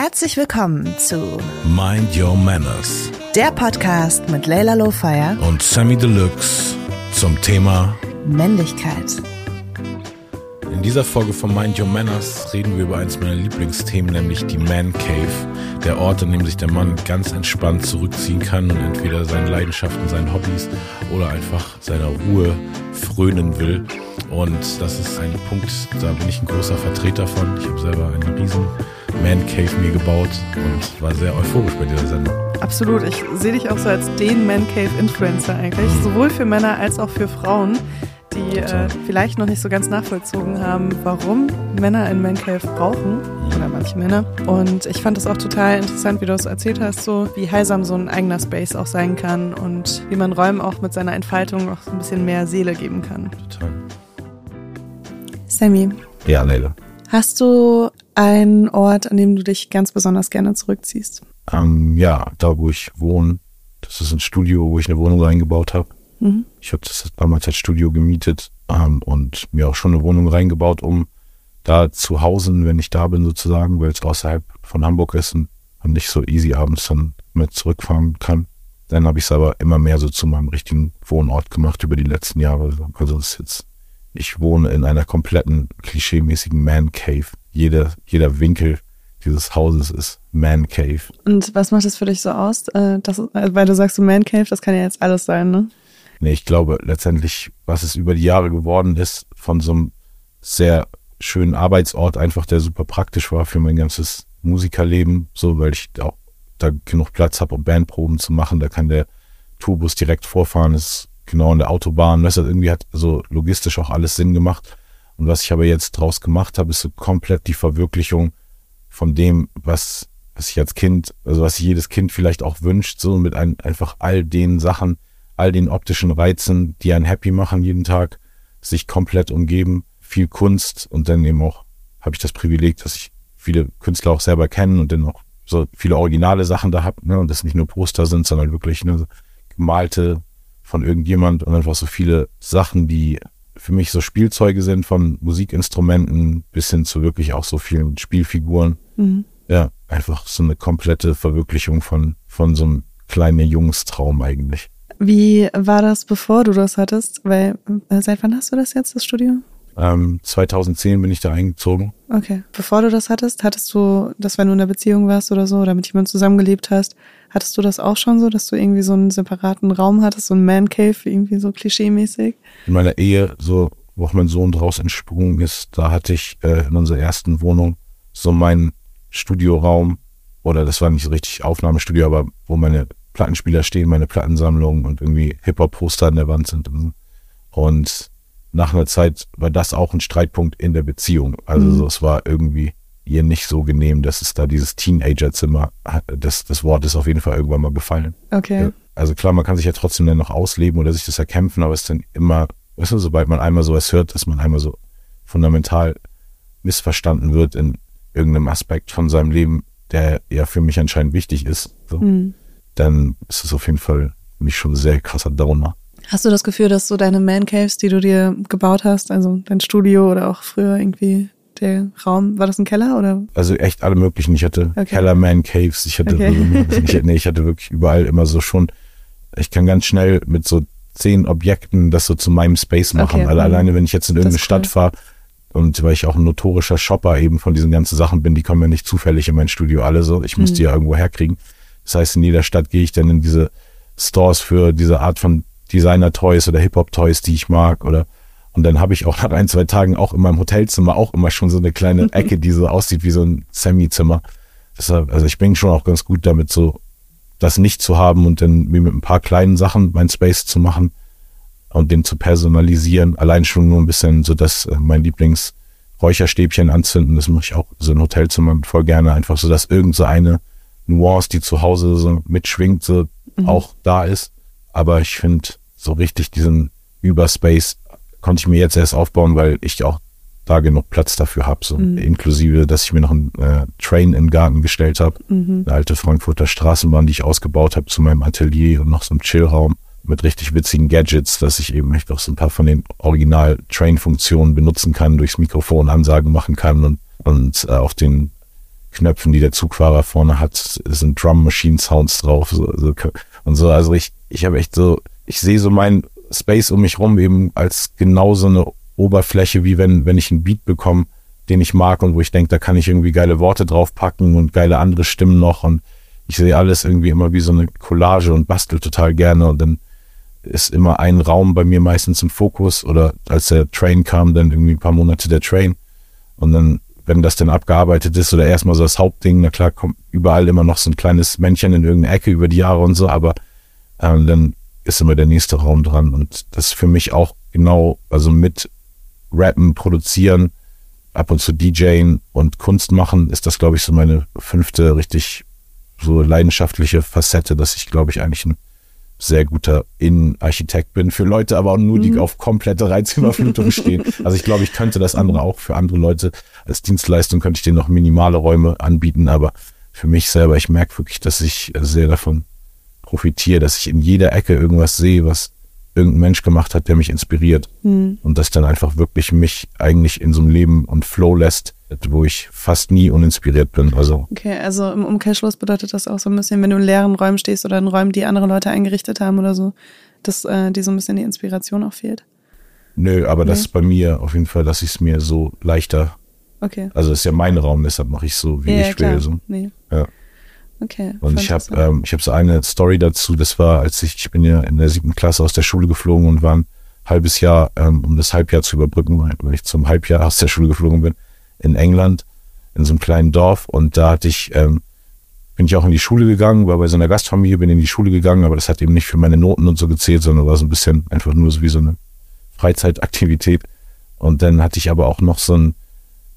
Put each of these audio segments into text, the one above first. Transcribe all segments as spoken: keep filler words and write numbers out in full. Herzlich willkommen zu Mind Your Manners, der Podcast mit Leila Lowfire und Sammy Deluxe zum Thema Männlichkeit. In dieser Folge von Mind Your Manners reden wir über eins meiner Lieblingsthemen, nämlich die Man Cave, der Ort, an dem sich der Mann ganz entspannt zurückziehen kann und entweder seinen Leidenschaften, seinen Hobbys oder einfach seiner Ruhe frönen will. Und das ist ein Punkt, da bin ich ein großer Vertreter von. Ich habe selber einen riesen Man Cave mir gebaut und war sehr euphorisch bei dieser Sendung. Absolut, ich sehe dich auch so als den Man Cave Influencer eigentlich, mhm. sowohl für Männer als auch für Frauen, die äh, vielleicht noch nicht so ganz nachvollzogen haben, warum Männer einen Man Cave brauchen oder manche Männer. Und ich fand das auch total interessant, wie du es erzählt hast, so wie heilsam so ein eigener Space auch sein kann und wie man Räumen auch mit seiner Entfaltung auch so ein bisschen mehr Seele geben kann. Total. Sammy. Ja, Leila. Hast du einen Ort, an dem du dich ganz besonders gerne zurückziehst? Ähm, ja, da wo ich wohne. Das ist ein Studio, wo ich eine Wohnung reingebaut habe. Mhm. Ich habe das damals als Studio gemietet ähm, und mir auch schon eine Wohnung reingebaut, um da zu hausen, wenn ich da bin sozusagen, weil es außerhalb von Hamburg ist und nicht so easy abends dann mit zurückfahren kann. Dann habe ich es aber immer mehr so zu meinem richtigen Wohnort gemacht über die letzten Jahre. Also es ist jetzt, ich wohne in einer kompletten klischeemäßigen Man Cave. Jeder, jeder Winkel dieses Hauses ist Man Cave. Und was macht das für dich so aus? Das, weil du sagst, so Man Cave, das kann ja jetzt alles sein, ne? Nee, ich glaube letztendlich, was es über die Jahre geworden ist, von so einem sehr schönen Arbeitsort einfach, der super praktisch war für mein ganzes Musikerleben, so, weil ich auch da genug Platz habe, um Bandproben zu machen, da kann der Tourbus direkt vorfahren, ist genau an der Autobahn, weißt du, irgendwie hat so logistisch auch alles Sinn gemacht. Und was ich aber jetzt draus gemacht habe, ist so komplett die Verwirklichung von dem, was, was ich als Kind, also was sich jedes Kind vielleicht auch wünscht, so mit ein, einfach all den Sachen, all den optischen Reizen, die einen happy machen jeden Tag, sich komplett umgeben, viel Kunst und dann eben auch habe ich das Privileg, dass ich viele Künstler auch selber kenne und dann auch so viele originale Sachen da habe, ne, und das nicht nur Poster sind, sondern wirklich, ne, gemalte von irgendjemand und einfach so viele Sachen, die für mich so Spielzeuge sind, von Musikinstrumenten bis hin zu wirklich auch so vielen Spielfiguren. Mhm. Ja, einfach so eine komplette Verwirklichung von, von so einem kleinen Jungstraum eigentlich. Wie war das, bevor du das hattest? Weil, seit wann hast du das jetzt, das Studio? Ähm, zwanzig zehn bin ich da eingezogen. Okay. Bevor du das hattest, hattest du das, wenn du in einer Beziehung warst oder so, oder mit jemandem zusammengelebt hast, hattest du das auch schon so, dass du irgendwie so einen separaten Raum hattest, so einen Man Cave, irgendwie so klischeemäßig? In meiner Ehe, so, wo auch mein Sohn draus entsprungen ist, da hatte ich äh, in unserer ersten Wohnung so meinen Studioraum, oder das war nicht so richtig Aufnahmestudio, aber wo meine Plattenspieler stehen, meine Plattensammlung und irgendwie Hip-Hop-Poster an der Wand sind. Und nach einer Zeit war das auch ein Streitpunkt in der Beziehung. Also mhm. so, es war irgendwie ihr nicht so genehm, dass es da dieses Teenager-Zimmer, das, das Wort ist auf jeden Fall irgendwann mal gefallen. Okay. Also klar, man kann sich ja trotzdem dann noch ausleben oder sich das erkämpfen, aber es ist dann immer, weißt du, sobald man einmal sowas hört, dass man einmal so fundamental missverstanden wird in irgendeinem Aspekt von seinem Leben, der ja für mich anscheinend wichtig ist. So. Mhm. Dann ist es auf jeden Fall mich schon ein sehr krasser Downer. Hast du das Gefühl, dass so deine Man Caves, die du dir gebaut hast, also dein Studio oder auch früher irgendwie der Raum, war das ein Keller oder? Also echt alle möglichen. Ich hatte okay. Keller, Man Caves, ich hatte, okay. ich, nee, ich hatte wirklich überall immer so schon, ich kann ganz schnell mit so zehn Objekten das so zu meinem Space machen. Okay. Also alleine, wenn ich jetzt in irgendeine cool. Stadt fahre und weil ich auch ein notorischer Shopper eben von diesen ganzen Sachen bin, die kommen ja nicht zufällig in mein Studio alle so. Ich muss mhm. die ja irgendwo herkriegen. Das heißt, in jeder Stadt gehe ich dann in diese Stores für diese Art von Designer-Toys oder Hip-Hop-Toys, die ich mag. Oder und dann habe ich auch nach ein, zwei Tagen auch in meinem Hotelzimmer auch immer schon so eine kleine Ecke, die so aussieht wie so ein Sammy-Zimmer. Deshalb, also ich bin schon auch ganz gut damit, so das nicht zu haben und dann mir mit ein paar kleinen Sachen meinen Space zu machen und den zu personalisieren. Allein schon nur ein bisschen so, dass mein Lieblings-Räucherstäbchen anzünden, das mache ich auch so in Hotelzimmern voll gerne, einfach so, dass irgend so eine Nuance, die zu Hause so mitschwingt, so mhm. auch da ist. Aber ich finde, so richtig diesen Überspace konnte ich mir jetzt erst aufbauen, weil ich auch da genug Platz dafür habe. So mhm. inklusive, dass ich mir noch einen äh, Train in den Garten gestellt habe. Mhm. Eine alte Frankfurter Straßenbahn, die ich ausgebaut habe zu meinem Atelier und noch so einen Chillraum mit richtig witzigen Gadgets, dass ich eben echt auch so ein paar von den Original-Train-Funktionen benutzen kann, durchs Mikrofon Ansagen machen kann und, und äh, auf den Knöpfen, die der Zugfahrer vorne hat, sind Drum-Machine-Sounds drauf so, so, und so. Also ich, ich habe echt so, ich sehe so meinen Space um mich rum eben als genau so eine Oberfläche, wie wenn, wenn ich einen Beat bekomme, den ich mag und wo ich denke, da kann ich irgendwie geile Worte draufpacken und geile andere Stimmen noch, und ich sehe alles irgendwie immer wie so eine Collage und bastel total gerne, und dann ist immer ein Raum bei mir meistens im Fokus, oder als der Train kam, dann irgendwie ein paar Monate der Train, und dann, wenn das dann abgearbeitet ist oder erstmal so das Hauptding, na klar, kommt überall immer noch so ein kleines Männchen in irgendeine Ecke über die Jahre und so, aber äh, dann ist immer der nächste Raum dran, und das ist für mich auch genau, also mit Rappen, Produzieren, ab und zu DJen und Kunst machen, ist das, glaube ich, so meine fünfte richtig so leidenschaftliche Facette, dass ich, glaube ich, eigentlich ein sehr guter Innenarchitekt bin für Leute, aber auch nur, die mhm. auf komplette Reizüberflutung stehen. Also ich glaube, ich könnte das andere auch für andere Leute als Dienstleistung, könnte ich denen noch minimale Räume anbieten, aber für mich selber, ich merke wirklich, dass ich sehr davon profitiere, dass ich in jeder Ecke irgendwas sehe, was irgendein Mensch gemacht hat, der mich inspiriert, mhm. und das dann einfach wirklich mich eigentlich in so einem Leben und Flow lässt, wo ich fast nie uninspiriert bin. Also. Okay, also im Umkehrschluss bedeutet das auch so ein bisschen, wenn du in leeren Räumen stehst oder in Räumen, die andere Leute eingerichtet haben oder so, dass äh, dir so ein bisschen die Inspiration auch fehlt? Nö, aber nee. Das ist bei mir auf jeden Fall, dass ich es mir so leichter... Okay. Also ist ja mein Raum, deshalb mache ich es so, wie ja, ich klar. will. So. Nee. Ja. Okay. Und ich habe ähm, ich habe so eine Story dazu, das war, als ich, ich bin ja in der siebten Klasse aus der Schule geflogen und war ein halbes Jahr, ähm, um das Halbjahr zu überbrücken, weil ich zum Halbjahr aus der Schule geflogen bin, in England, in so einem kleinen Dorf, und da hatte ich, ähm, bin ich auch in die Schule gegangen, war bei so einer Gastfamilie, bin in die Schule gegangen, aber das hat eben nicht für meine Noten und so gezählt, sondern war so ein bisschen einfach nur so wie so eine Freizeitaktivität, und dann hatte ich aber auch noch so einen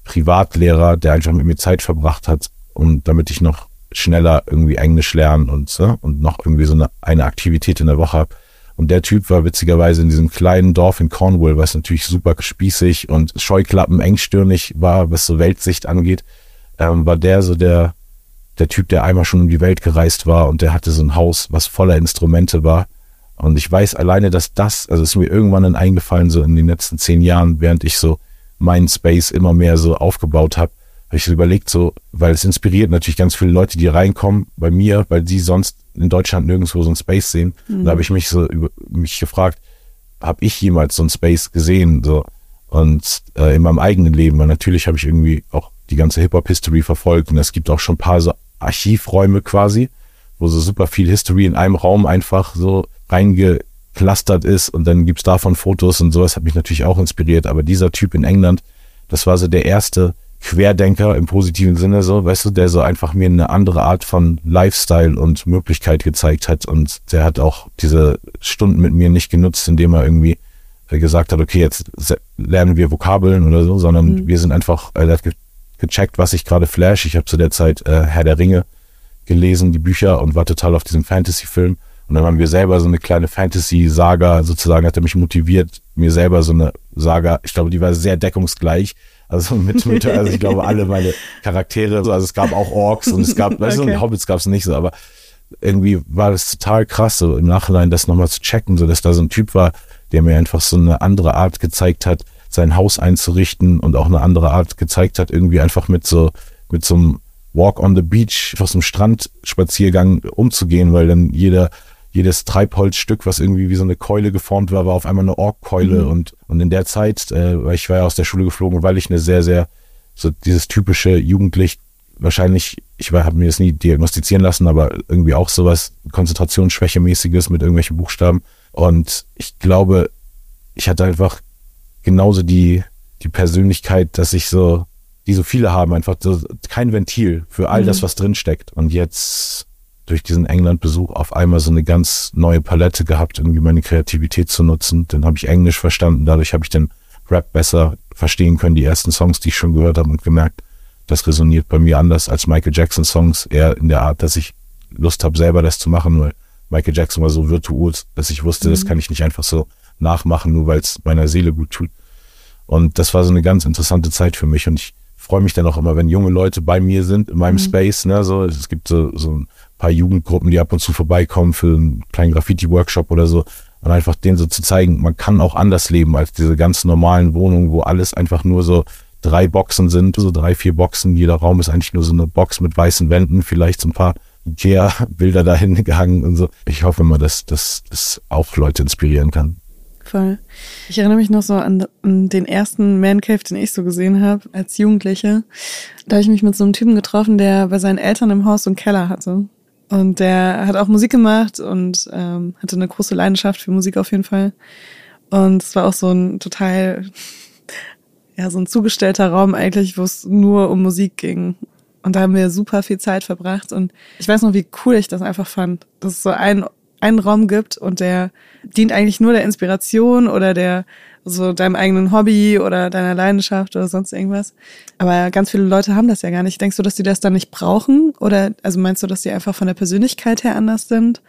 Privatlehrer, der einfach mit mir Zeit verbracht hat, und damit ich noch schneller irgendwie Englisch lernen und so, und noch irgendwie so eine, eine Aktivität in der Woche habe. Und der Typ war witzigerweise in diesem kleinen Dorf in Cornwall, was natürlich super spießig und Scheuklappen engstirnig war, was so Weltsicht angeht, ähm, war der so der, der Typ, der einmal schon um die Welt gereist war, und der hatte so ein Haus, was voller Instrumente war. Und ich weiß alleine, dass das, also ist mir irgendwann dann eingefallen, so in den letzten zehn Jahren, während ich so meinen Space immer mehr so aufgebaut habe, habe ich überlegt, so, weil es inspiriert natürlich ganz viele Leute, die reinkommen bei mir, weil die sonst in Deutschland nirgendwo so einen Space sehen. Mhm. Da habe ich mich so über mich gefragt, habe ich jemals so einen Space gesehen? So. Und äh, in meinem eigenen Leben, weil natürlich habe ich irgendwie auch die ganze Hip-Hop-History verfolgt, und es gibt auch schon ein paar so Archivräume quasi, wo so super viel History in einem Raum einfach so reingeklustert ist, und dann gibt's davon Fotos und sowas, hat mich natürlich auch inspiriert. Aber dieser Typ in England, das war so der erste Querdenker im positiven Sinne, so, weißt du, der so einfach mir eine andere Art von Lifestyle und Möglichkeit gezeigt hat, und der hat auch diese Stunden mit mir nicht genutzt, indem er irgendwie gesagt hat, okay, jetzt lernen wir Vokabeln oder so, sondern mhm. wir sind einfach, er hat ge- gecheckt, was ich gerade flash. Ich habe zu der Zeit äh, Herr der Ringe gelesen, die Bücher, und war total auf diesem Fantasy-Film, und dann haben wir selber so eine kleine Fantasy-Saga sozusagen, hat er mich motiviert, mir selber so eine Saga, ich glaube, die war sehr deckungsgleich. Also mit, mit, also ich glaube, alle meine Charaktere, also es gab auch Orks und es gab, weißt du, okay. Hobbits gab es nicht so, aber irgendwie war das total krass, so im Nachhinein das nochmal zu checken, so dass da so ein Typ war, der mir einfach so eine andere Art gezeigt hat, sein Haus einzurichten, und auch eine andere Art gezeigt hat, irgendwie einfach mit so, mit so einem Walk on the Beach, auf so einem Strandspaziergang umzugehen, weil dann jeder, jedes Treibholzstück, was irgendwie wie so eine Keule geformt war, war auf einmal eine Ork-Keule. Mhm. Und, und in der Zeit, äh, weil ich war ja aus der Schule geflogen, weil ich eine sehr, sehr, so dieses typische Jugendlich, wahrscheinlich, ich habe mir das nie diagnostizieren lassen, aber irgendwie auch sowas Konzentrationsschwächemäßiges mit irgendwelchen Buchstaben. Und ich glaube, ich hatte einfach genauso die, die Persönlichkeit, dass ich so, die so viele haben, einfach so kein Ventil für all mhm. das, was drinsteckt. Und jetzt durch diesen England-Besuch auf einmal so eine ganz neue Palette gehabt, irgendwie meine Kreativität zu nutzen. Dann habe ich Englisch verstanden, dadurch habe ich den Rap besser verstehen können, die ersten Songs, die ich schon gehört habe, und gemerkt, das resoniert bei mir anders als Michael Jackson Songs, eher in der Art, dass ich Lust habe, selber das zu machen, weil Michael Jackson war so virtuos, dass ich wusste, mhm. das kann ich nicht einfach so nachmachen, nur weil es meiner Seele gut tut. Und das war so eine ganz interessante Zeit für mich, und ich freue mich dann auch immer, wenn junge Leute bei mir sind, in meinem mhm. Space, ne, so, es gibt so, so ein paar Jugendgruppen, die ab und zu vorbeikommen für einen kleinen Graffiti-Workshop oder so, und einfach denen so zu zeigen, man kann auch anders leben als diese ganz normalen Wohnungen, wo alles einfach nur so drei Boxen sind, so drei, vier Boxen. Jeder Raum ist eigentlich nur so eine Box mit weißen Wänden, vielleicht so ein paar Ikea-Bilder dahin gehangen und so. Ich hoffe mal, dass das auch Leute inspirieren kann. Voll. Ich erinnere mich noch so an, an den ersten Man Cave, den ich so gesehen habe als Jugendliche. Da habe ich mich mit so einem Typen getroffen, der bei seinen Eltern im Haus so einen Keller hatte. Und der hat auch Musik gemacht und ähm, hatte eine große Leidenschaft für Musik auf jeden Fall. Und es war auch so ein total, ja, so ein zugestellter Raum eigentlich, wo es nur um Musik ging. Und da haben wir super viel Zeit verbracht. Und ich weiß noch, wie cool ich das einfach fand, dass es so einen, einen Raum gibt und der dient eigentlich nur der Inspiration oder der so deinem eigenen Hobby oder deiner Leidenschaft oder sonst irgendwas. Aber ganz viele Leute haben das ja gar nicht. Denkst du, dass die das dann nicht brauchen? Oder also meinst du, dass die einfach von der Persönlichkeit her anders sind?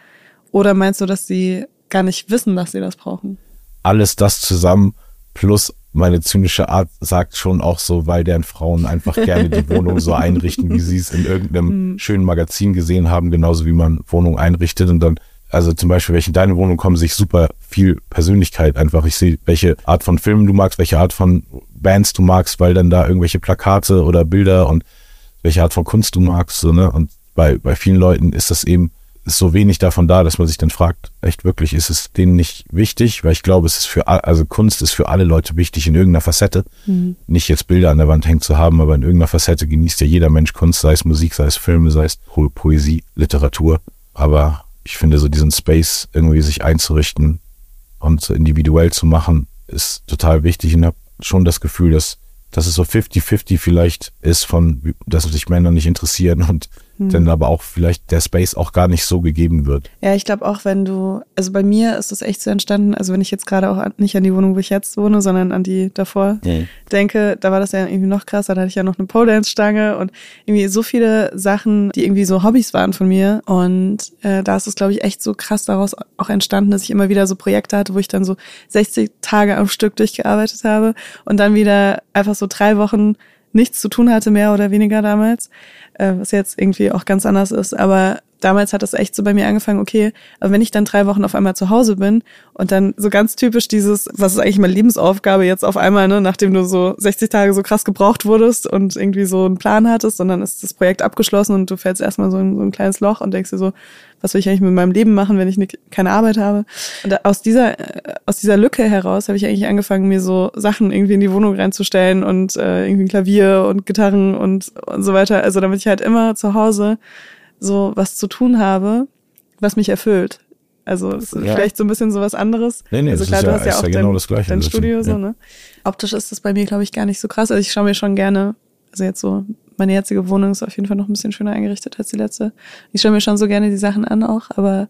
Oder meinst du, dass sie gar nicht wissen, dass sie das brauchen? Alles das zusammen plus meine zynische Art sagt schon auch so, weil deren Frauen einfach gerne die Wohnung so einrichten, wie sie es in irgendeinem schönen Magazin gesehen haben, genauso wie man Wohnung einrichtet. Und dann, also zum Beispiel, welche in deine Wohnung kommen, sich super viel Persönlichkeit einfach. Ich sehe, welche Art von Filmen du magst, welche Art von Bands du magst, weil dann da irgendwelche Plakate oder Bilder und welche Art von Kunst du magst. So, ne? Und bei, bei vielen Leuten ist das eben, ist so wenig davon da, dass man sich dann fragt, echt wirklich, ist es denen nicht wichtig? Weil ich glaube, es ist für, also Kunst ist für alle Leute wichtig in irgendeiner Facette. Mhm. Nicht jetzt Bilder an der Wand hängen zu haben, aber in irgendeiner Facette genießt ja jeder Mensch Kunst, sei es Musik, sei es Filme, sei es po- Poesie, Literatur. Aber ich finde so diesen Space irgendwie sich einzurichten und so individuell zu machen, ist total wichtig und habe schon das Gefühl, dass dass es so fifty-fifty vielleicht ist von, dass sich Männer nicht interessieren und hm. dann aber auch vielleicht der Space auch gar nicht so gegeben wird. Ja, ich glaube auch, wenn du, also bei mir ist das echt so entstanden, also wenn ich jetzt gerade auch an, nicht an die Wohnung, wo ich jetzt wohne, sondern an die davor nee. denke, da war das ja irgendwie noch krasser, da hatte ich ja noch eine Pole-Dance-Stange und irgendwie so viele Sachen, die irgendwie so Hobbys waren von mir und äh, da ist es, glaube ich, echt so krass daraus auch entstanden, dass ich immer wieder so Projekte hatte, wo ich dann so sechzig Tage am Stück durchgearbeitet habe und dann wieder einfach so so drei Wochen nichts zu tun hatte, mehr oder weniger damals, was jetzt irgendwie auch ganz anders ist, aber damals hat das echt so bei mir angefangen, okay, aber wenn ich dann drei Wochen auf einmal zu Hause bin und dann so ganz typisch dieses, was ist eigentlich meine Lebensaufgabe jetzt auf einmal, ne, nachdem du so sechzig Tage so krass gebraucht wurdest und irgendwie so einen Plan hattest und dann ist das Projekt abgeschlossen und du fällst erstmal so in so ein kleines Loch und denkst dir so, was will ich eigentlich mit meinem Leben machen, wenn ich ne, keine Arbeit habe? Und aus dieser aus dieser Lücke heraus habe ich eigentlich angefangen, mir so Sachen irgendwie in die Wohnung reinzustellen und äh, irgendwie ein Klavier und Gitarren und, und so weiter. Also damit ich halt immer zu Hause so was zu tun habe, was mich erfüllt. Also das ist ja vielleicht so ein bisschen so was anderes. Nee, nee, also klar, du ja, hast ja auch ja dein, genau das Gleiche dein Studio. Ja. So, ne? Optisch ist das bei mir, glaube ich, gar nicht so krass. Also ich schaue mir schon gerne, also jetzt so meine jetzige Wohnung ist auf jeden Fall noch ein bisschen schöner eingerichtet als die letzte. Ich schaue mir schon so gerne die Sachen an auch, aber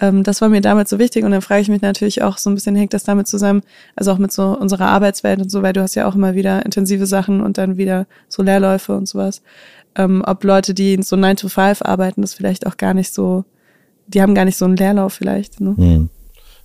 ähm, das war mir damals so wichtig und dann frage ich mich natürlich auch so ein bisschen, hängt das damit zusammen, also auch mit so unserer Arbeitswelt und so, weil du hast ja auch immer wieder intensive Sachen und dann wieder so Leerläufe und sowas. Ähm, ob Leute, die so nine to five arbeiten, das vielleicht auch gar nicht so, die haben gar nicht so einen Leerlauf vielleicht. Ne? Hm.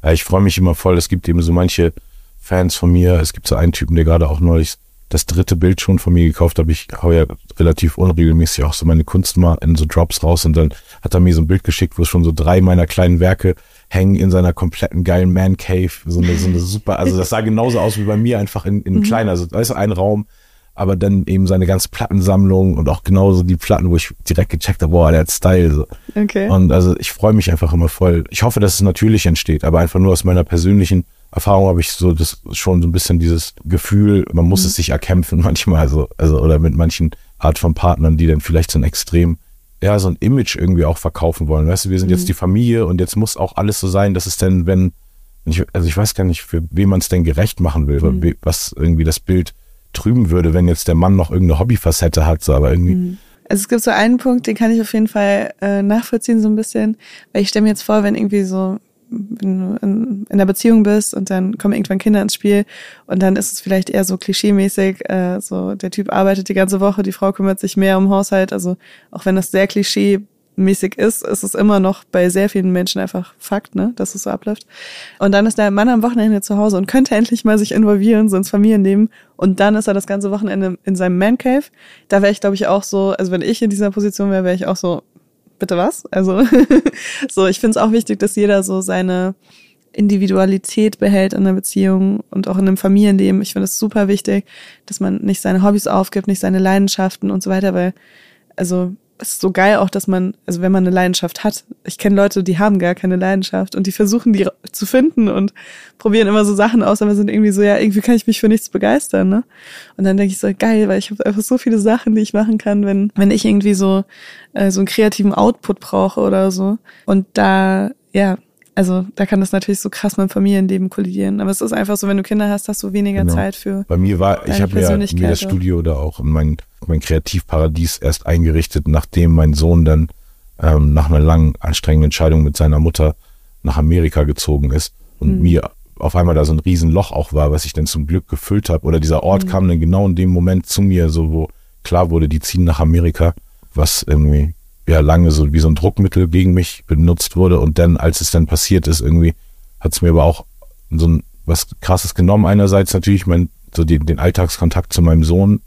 Ja, ich freue mich immer voll, es gibt eben so manche Fans von mir, es gibt so einen Typen, der gerade auch neulich das dritte Bild schon von mir gekauft habe. Ich hau ja relativ unregelmäßig auch so meine Kunst mal in so Drops raus und dann hat er mir so ein Bild geschickt, wo schon so drei meiner kleinen Werke hängen in seiner kompletten geilen Man Cave. So eine, so eine super, also das sah genauso aus wie bei mir, einfach in, in mhm. kleiner, also weißt du, ein Raum, aber dann eben seine ganze Plattensammlung und auch genauso die Platten, wo ich direkt gecheckt habe, boah, der hat Style. So. Okay. Und also ich freue mich einfach immer voll. Ich hoffe, dass es natürlich entsteht, aber einfach nur aus meiner persönlichen Erfahrung habe ich so das schon so ein bisschen dieses Gefühl, man muss mhm. es sich erkämpfen manchmal so, also oder mit manchen Art von Partnern, die dann vielleicht so ein extrem, ja, so ein Image irgendwie auch verkaufen wollen. Weißt du, wir sind mhm. jetzt die Familie und jetzt muss auch alles so sein, dass es denn, wenn, ich, also ich weiß gar nicht, für wen man es denn gerecht machen will, mhm. was irgendwie das Bild trüben würde, wenn jetzt der Mann noch irgendeine Hobbyfacette hat, so, aber irgendwie. Mhm. Also es gibt so einen Punkt, den kann ich auf jeden Fall äh, nachvollziehen so ein bisschen, weil ich stelle mir jetzt vor, wenn irgendwie so wenn du in, in einer Beziehung bist und dann kommen irgendwann Kinder ins Spiel und dann ist es vielleicht eher so klischeemäßig, äh, so der Typ arbeitet die ganze Woche, die Frau kümmert sich mehr um Haushalt, also auch wenn das sehr klischeemäßig ist, ist es immer noch bei sehr vielen Menschen einfach Fakt, ne, dass es so abläuft. Und dann ist der Mann am Wochenende zu Hause und könnte endlich mal sich involvieren, so ins Familienleben und dann ist er das ganze Wochenende in seinem Man Cave. Da wäre ich, glaube ich, auch so, also wenn ich in dieser Position wäre, wäre ich auch so, bitte was? Also so, ich finde es auch wichtig, dass jeder so seine Individualität behält in der Beziehung und auch in einem Familienleben. Ich finde das super wichtig, dass man nicht seine Hobbys aufgibt, nicht seine Leidenschaften und so weiter, weil, also, es ist so geil auch, dass man, also wenn man eine Leidenschaft hat, ich kenne Leute, die haben gar keine Leidenschaft und die versuchen, die zu finden und probieren immer so Sachen aus, aber sind irgendwie so, ja, irgendwie kann ich mich für nichts begeistern, ne? Und dann denke ich so, geil, weil ich habe einfach so viele Sachen, die ich machen kann, wenn wenn ich irgendwie so äh, so einen kreativen Output brauche oder so. Und da, ja, also da kann das natürlich so krass mit dem Familienleben kollidieren. Aber es ist einfach so, wenn du Kinder hast, hast du weniger genau. Zeit für. Bei mir war, ich habe ja mir das Studio oder auch mein mein Kreativparadies erst eingerichtet, nachdem mein Sohn dann ähm, nach einer langen, anstrengenden Entscheidung mit seiner Mutter nach Amerika gezogen ist und mhm. mir auf einmal da so ein Riesenloch auch war, was ich dann zum Glück gefüllt habe. Oder dieser Ort mhm. kam dann genau in dem Moment zu mir, so wo klar wurde, die ziehen nach Amerika, was irgendwie ja lange so wie so ein Druckmittel gegen mich benutzt wurde, und dann, als es dann passiert ist, irgendwie hat es mir aber auch so ein was Krasses genommen. Einerseits natürlich mein, so den, den Alltagskontakt zu meinem Sohn,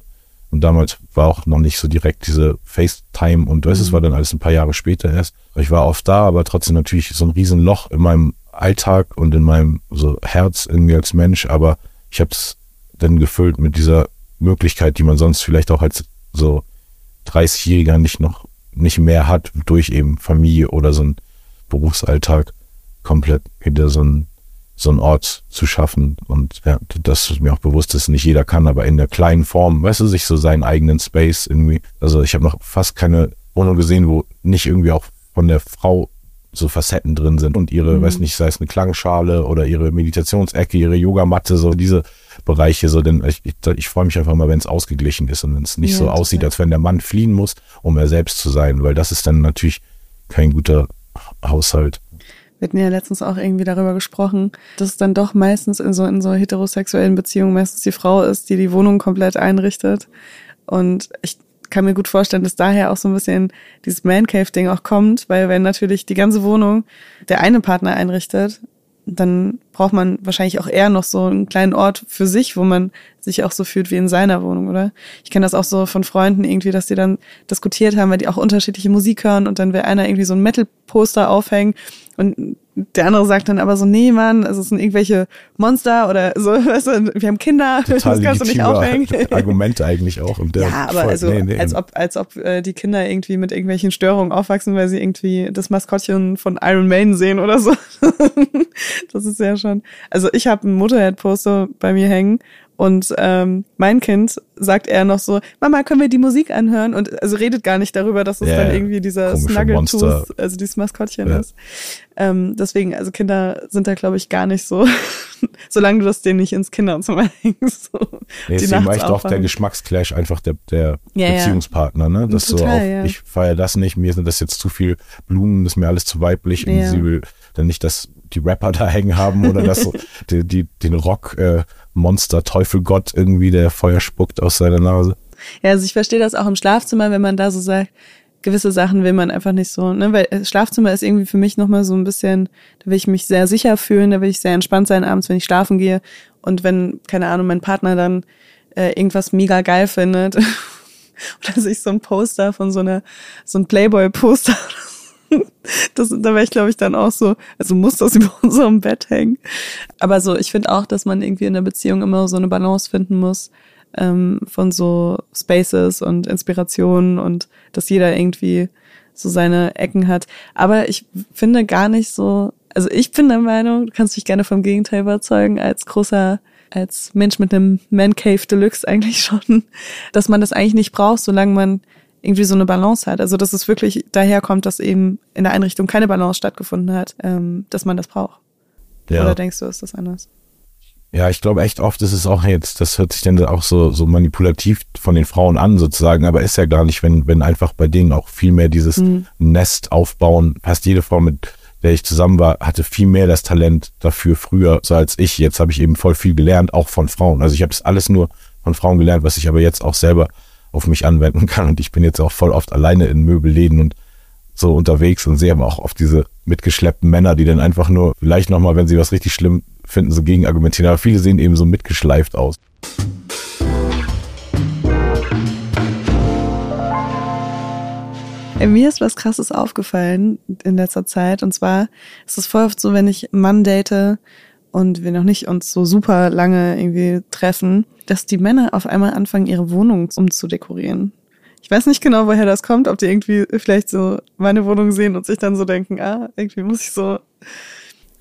und damals war auch noch nicht so direkt diese FaceTime und das, mhm. es war dann alles ein paar Jahre später erst. Ich war oft da, aber trotzdem natürlich so ein Riesenloch in meinem Alltag und in meinem so Herz irgendwie als Mensch, aber ich habe es dann gefüllt mit dieser Möglichkeit, die man sonst vielleicht auch als so dreißigjähriger nicht noch nicht mehr hat, durch eben Familie oder so einen Berufsalltag komplett hinter so einen, so einen Ort zu schaffen. Und ja, das ist mir auch bewusst, dass nicht jeder kann, aber in der kleinen Form, weißt du, sich so seinen eigenen Space irgendwie. Also ich habe noch fast keine Wohnung gesehen, wo nicht irgendwie auch von der Frau so Facetten drin sind und ihre, mhm. weiß nicht, sei es eine Klangschale oder ihre Meditationsecke, ihre Yogamatte, so diese Bereiche, so, denn ich, ich, ich freue mich einfach mal, wenn es ausgeglichen ist und wenn es nicht ja, so aussieht, als wenn der Mann fliehen muss, um er selbst zu sein, weil das ist dann natürlich kein guter Haushalt. Wir hatten ja letztens auch irgendwie darüber gesprochen, dass es dann doch meistens in so, in so heterosexuellen Beziehungen meistens die Frau ist, die die Wohnung komplett einrichtet, und ich kann mir gut vorstellen, dass daher auch so ein bisschen dieses Man-Cave-Ding auch kommt, weil wenn natürlich die ganze Wohnung der eine Partner einrichtet, dann braucht man wahrscheinlich auch eher noch so einen kleinen Ort für sich, wo man sich auch so fühlt wie in seiner Wohnung, oder? Ich kenne das auch so von Freunden irgendwie, dass die dann diskutiert haben, weil die auch unterschiedliche Musik hören, und dann will einer irgendwie so ein Metal-Poster aufhängen und der andere sagt dann aber so, nee, Mann, also es sind irgendwelche Monster oder so, weißt du, wir haben Kinder, total, das kannst du nicht aufhängen. Argument eigentlich auch. Um ja, aber voll, also nee, nee. als ob, als ob äh, die Kinder irgendwie mit irgendwelchen Störungen aufwachsen, weil sie irgendwie das Maskottchen von Iron Man sehen oder so. Das ist ja schon. Also ich habe einen Motorhead-Poster bei mir hängen. Und ähm, mein Kind sagt eher noch so, Mama, können wir die Musik anhören? Und also redet gar nicht darüber, dass es yeah, dann irgendwie dieser Snuggle-Tooth, also dieses Maskottchen yeah. ist. Ähm, deswegen, also Kinder sind da, glaube ich, gar nicht so, solange du das denen nicht ins Kinderzimmer hängst. So nee, deswegen war ich doch der Geschmacksclash einfach der, der ja, Beziehungspartner, ne? Das total, so auf, ja. Ich feiere das nicht, mir sind das jetzt zu viel Blumen, das ist mir alles zu weiblich, ja. Und sie will dann nicht, dass die Rapper da hängen haben oder dass so die, die, den Rock äh, Monster, Teufel, Gott irgendwie, der Feuer spuckt aus seiner Nase. Ja, also ich verstehe das auch im Schlafzimmer, wenn man da so sagt, gewisse Sachen will man einfach nicht so, ne, weil Schlafzimmer ist irgendwie für mich nochmal so ein bisschen, da will ich mich sehr sicher fühlen, da will ich sehr entspannt sein abends, wenn ich schlafen gehe, und wenn, keine Ahnung, mein Partner dann äh, irgendwas mega geil findet oder sich so ein Poster von so einer, so ein Playboy-Poster oder so. Das, da wäre ich, glaube ich, dann auch so, also muss das über unserem Bett hängen. Aber so, ich finde auch, dass man irgendwie in der Beziehung immer so eine Balance finden muss ähm, von so Spaces und Inspirationen, und dass jeder irgendwie so seine Ecken hat. Aber ich finde gar nicht so, also ich bin der Meinung, du kannst mich gerne vom Gegenteil überzeugen, als großer, als Mensch mit einem Man-Cave Deluxe eigentlich schon, dass man das eigentlich nicht braucht, solange man irgendwie so eine Balance hat. Also dass es wirklich daher kommt, dass eben in der Einrichtung keine Balance stattgefunden hat, ähm, dass man das braucht. Ja. Oder denkst du, ist das anders? Ja, ich glaube echt oft ist es auch jetzt, das hört sich dann auch so, so manipulativ von den Frauen an sozusagen, aber ist ja gar nicht, wenn, wenn einfach bei denen auch viel mehr dieses mhm. Nest aufbauen. Fast jede Frau, mit der ich zusammen war, hatte viel mehr das Talent dafür früher, so als ich. Jetzt habe ich eben voll viel gelernt, auch von Frauen. Also ich habe das alles nur von Frauen gelernt, was ich aber jetzt auch selber auf mich anwenden kann, und ich bin jetzt auch voll oft alleine in Möbelläden und so unterwegs und sehe aber auch oft diese mitgeschleppten Männer, die dann einfach nur vielleicht nochmal, wenn sie was richtig schlimm finden, so gegen argumentieren, aber viele sehen eben so mitgeschleift aus. Mir ist was Krasses aufgefallen in letzter Zeit. Und zwar ist es voll oft so, wenn ich einen Mann date und wir noch nicht uns so super lange irgendwie treffen, dass die Männer auf einmal anfangen, ihre Wohnung umzudekorieren. Ich weiß nicht genau, woher das kommt, ob die irgendwie vielleicht so meine Wohnung sehen und sich dann so denken, ah, irgendwie muss ich so,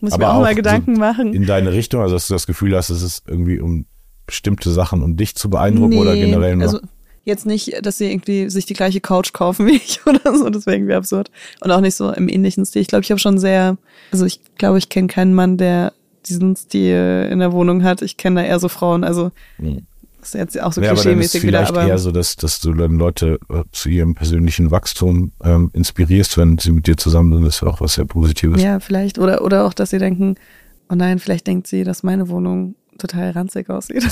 muss ich mir auch mal Gedanken so machen. In deine Richtung, also dass du das Gefühl hast, es ist irgendwie um bestimmte Sachen, um dich zu beeindrucken, nee, oder generell nur? Also jetzt nicht, dass sie irgendwie sich die gleiche Couch kaufen wie ich oder so, das wäre irgendwie absurd. Und auch nicht so im ähnlichen Stil. Ich glaube, ich habe schon sehr, also ich glaube, ich kenne keinen Mann, der diesen Stil in der Wohnung hat. Ich kenne da eher so Frauen, also hm. Das ist jetzt auch so ja, klischee-mäßig wieder. Aber vielleicht wieder, eher so, dass, dass du dann Leute äh, zu ihrem persönlichen Wachstum ähm, inspirierst, wenn sie mit dir zusammen sind. Das ist auch was sehr Positives. Ja, vielleicht. Oder, oder auch, dass sie denken, oh nein, vielleicht denkt sie, dass meine Wohnung total ranzig aussieht.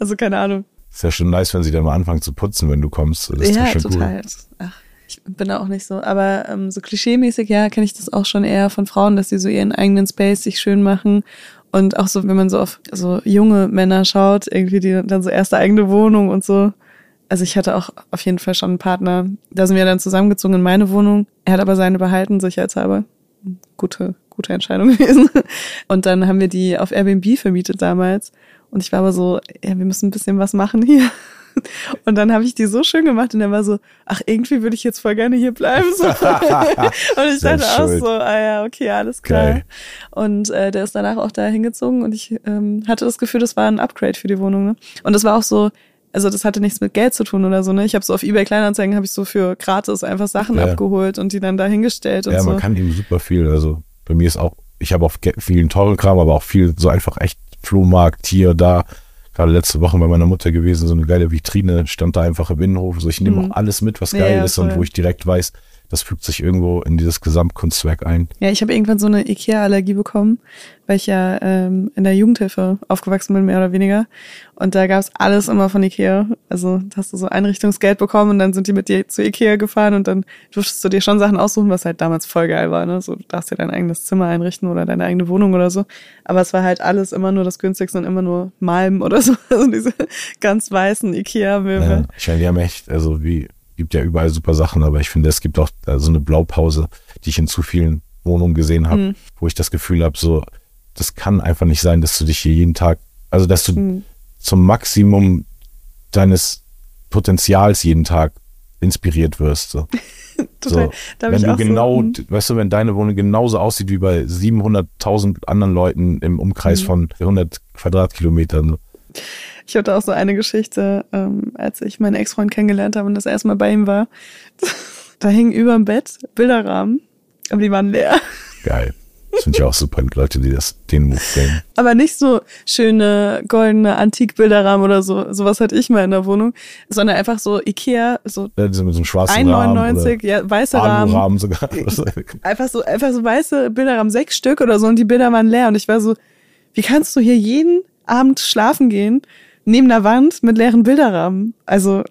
Also keine Ahnung. Ist ja schon nice, wenn sie dann mal anfangen zu putzen, wenn du kommst. Das ist ja schon total cool. Ach, ich bin da auch nicht so. Aber ähm, so klischee-mäßig, ja, kenne ich das auch schon eher von Frauen, dass sie so ihren eigenen Space sich schön machen. Und auch so, wenn man so auf so junge Männer schaut, irgendwie die dann so erste eigene Wohnung und so. Also ich hatte auch auf jeden Fall schon einen Partner. Da sind wir dann zusammengezogen in meine Wohnung. Er hat aber seine behalten, sicherheitshalber. Gute, gute Entscheidung gewesen. Und dann haben wir die auf Airbnb vermietet damals. Und ich war aber so, ja, wir müssen ein bisschen was machen hier. Und dann habe ich die so schön gemacht und er war so, ach, irgendwie würde ich jetzt voll gerne hier bleiben. So. Und ich dachte auch so, ah ja, okay, alles klar. Okay. Und äh, der ist danach auch da hingezogen und ich ähm, hatte das Gefühl, das war ein Upgrade für die Wohnung. Ne? Und das war auch so, also das hatte nichts mit Geld zu tun oder so. Ne? Ich habe so auf eBay Kleinanzeigen, habe ich so für gratis einfach Sachen ja. abgeholt und die dann da hingestellt. Ja, und man so. Kann eben super viel. Also bei mir ist auch, ich habe auch viel teuren Kram, aber auch viel so einfach echt Flohmarkt hier, da. Gerade letzte Woche bei meiner Mutter gewesen, so eine geile Vitrine, stand da einfach im Innenhof. Also ich nehme mhm. auch alles mit, was geil ja, ist und wo ich direkt weiß, das fügt sich irgendwo in dieses Gesamtkunstwerk ein. Ja, ich habe irgendwann so eine Ikea-Allergie bekommen, weil ich ja ähm, in der Jugendhilfe aufgewachsen bin, mehr oder weniger. Und da gab es alles immer von Ikea. Also da hast du so Einrichtungsgeld bekommen und dann sind die mit dir zu Ikea gefahren und dann durftest du dir schon Sachen aussuchen, was halt damals voll geil war. Ne? So, du darfst dir dein eigenes Zimmer einrichten oder deine eigene Wohnung oder so. Aber es war halt alles immer nur das Günstigste und immer nur Malm oder so. Also diese ganz weißen Ikea-Möbel. Ja, ich meine, die haben echt, also wie, gibt ja überall super Sachen, aber ich finde, es gibt auch so also eine Blaupause, die ich in zu vielen Wohnungen gesehen habe, mhm. wo ich das Gefühl habe, so, das kann einfach nicht sein, dass du dich hier jeden Tag, also dass du mhm. zum Maximum deines Potenzials jeden Tag inspiriert wirst. So. So. Wenn du genau, so, weißt du, wenn deine Wohnung genauso aussieht wie bei siebenhunderttausend anderen Leuten im Umkreis mhm. von hundert Quadratkilometern. Ich hatte auch so eine Geschichte, ähm, als ich meinen Ex-Freund kennengelernt habe und das erste Mal bei ihm war. Da hingen über dem Bett Bilderrahmen, aber die waren leer. Geil. Das finde ich auch super, Leute, die das, den Move sehen. Aber nicht so schöne, goldene Antikbilderrahmen oder so. Sowas hatte ich mal in der Wohnung. Sondern einfach so Ikea, so, ja, so einem schwarzen ein neunundneunzig, ja, weißer Rahmen. Rahmen sogar. Einfach so, einfach so weiße Bilderrahmen, sechs Stück oder so und die Bilder waren leer. Und ich war so, wie kannst du hier jeden Abend schlafen gehen, neben der Wand mit leeren Bilderrahmen? Also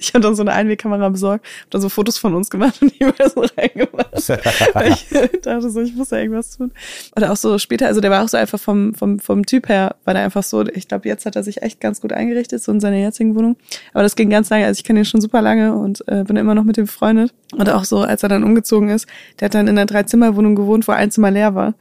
ich habe dann so eine Einwegkamera besorgt, habe dann so Fotos von uns gemacht und die mir so reingemacht. Weil ich dachte so, ich muss ja irgendwas tun. Oder auch so später, also der war auch so einfach vom, vom, vom Typ her, war der einfach so, ich glaube, jetzt hat er sich echt ganz gut eingerichtet, so in seiner jetzigen Wohnung. Aber das ging ganz lange, also ich kenne ihn schon super lange und äh, bin immer noch mit ihm befreundet. Und auch so, als er dann umgezogen ist, der hat dann in einer Dreizimmerwohnung gewohnt, wo ein Zimmer leer war.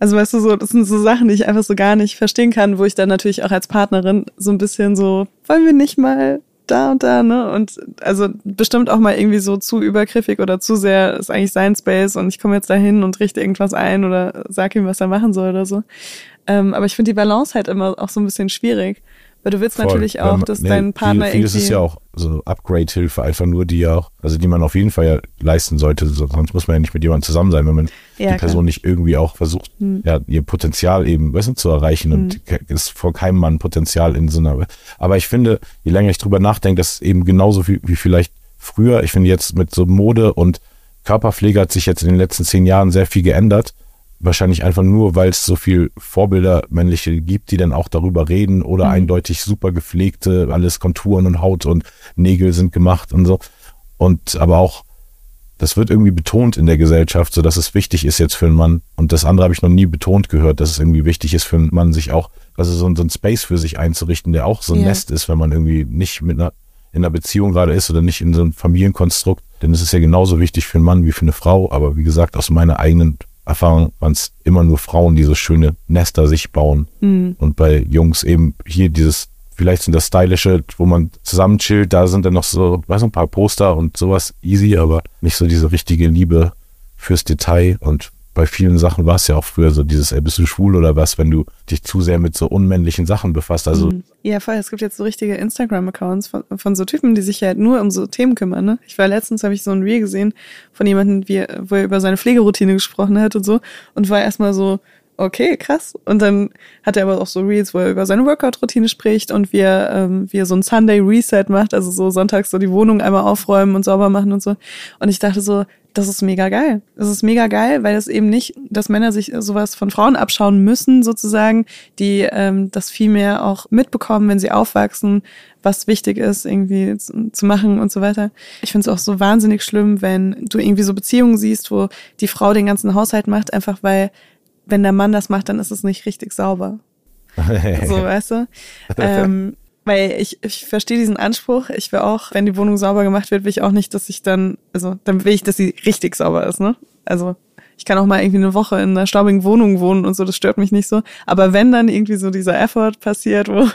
Also weißt du, so, das sind so Sachen, die ich einfach so gar nicht verstehen kann, wo ich dann natürlich auch als Partnerin so ein bisschen so, wollen wir nicht mal da und da, ne? Und also bestimmt auch mal irgendwie so zu übergriffig oder zu sehr, ist eigentlich sein Space und ich komme jetzt dahin und richte irgendwas ein oder sag ihm, was er machen soll oder so. Ähm, aber ich finde die Balance halt immer auch so ein bisschen schwierig, weil du willst Voll. natürlich auch, dass nee, dein Partner viel, vieles irgendwie... Vieles ist ja auch so Upgrade-Hilfe, einfach nur die auch, also die man auf jeden Fall ja leisten sollte, sonst muss man ja nicht mit jemandem zusammen sein, wenn man ja, die Person kann. nicht irgendwie auch versucht, hm. ja, ihr Potenzial eben, weißt du, zu erreichen hm. und ist vor keinem Mann Potenzial in so einer... Aber ich finde, je länger ich drüber nachdenke, dass eben genauso viel wie vielleicht früher, ich finde jetzt mit so Mode und Körperpflege hat sich jetzt in den letzten zehn Jahren sehr viel geändert. Wahrscheinlich einfach nur, weil es so viel Vorbilder männliche gibt, die dann auch darüber reden oder mhm. eindeutig super gepflegte, alles Konturen und Haut und Nägel sind gemacht und so. Und aber auch, das wird irgendwie betont in der Gesellschaft, so dass es wichtig ist jetzt für einen Mann. Und das andere habe ich noch nie betont gehört, dass es irgendwie wichtig ist für einen Mann, sich auch, also so, so ein Space für sich einzurichten, der auch so ein yeah. Nest ist, wenn man irgendwie nicht mit einer in einer Beziehung gerade ist oder nicht in so einem Familienkonstrukt. Denn es ist ja genauso wichtig für einen Mann wie für eine Frau. Aber wie gesagt, aus meiner eigenen Erfahrung waren es immer nur Frauen, die so schöne Nester sich bauen. Mhm. Und bei Jungs eben hier dieses, vielleicht sind das stylische, wo man zusammen chillt, da sind dann noch so, weiß noch ein paar Poster und sowas easy, aber nicht so diese richtige Liebe fürs Detail. Und bei vielen Sachen war es ja auch früher so dieses, ey, bist du schwul oder was, wenn du dich zu sehr mit so unmännlichen Sachen befasst. Also ja, voll. Es gibt jetzt so richtige Instagram-Accounts von, von so Typen, die sich halt nur um so Themen kümmern. Ne? Ich war letztens, habe ich so ein Reel gesehen von jemandem, wie, wo er über seine Pflegeroutine gesprochen hat und so und war erstmal so, okay, krass. Und dann hat er aber auch so Reels, wo er über seine Workout-Routine spricht und wie er, ähm, wie er so ein Sunday-Reset macht, also so sonntags so die Wohnung einmal aufräumen und sauber machen und so. Und ich dachte so, das ist mega geil. Das ist mega geil, weil es eben nicht, dass Männer sich sowas von Frauen abschauen müssen sozusagen, die ähm, das viel mehr auch mitbekommen, wenn sie aufwachsen, was wichtig ist, irgendwie zu, zu machen und so weiter. Ich finde es auch so wahnsinnig schlimm, wenn du irgendwie so Beziehungen siehst, wo die Frau den ganzen Haushalt macht, einfach weil wenn der Mann das macht, dann ist es nicht richtig sauber. So, weißt du? Ähm, weil ich, ich verstehe diesen Anspruch. Ich will auch, wenn die Wohnung sauber gemacht wird, will ich auch nicht, dass ich dann, also dann will ich, dass sie richtig sauber ist, ne? Also ich kann auch mal irgendwie eine Woche in einer staubigen Wohnung wohnen und so, das stört mich nicht so. Aber wenn dann irgendwie so dieser Effort passiert, wo,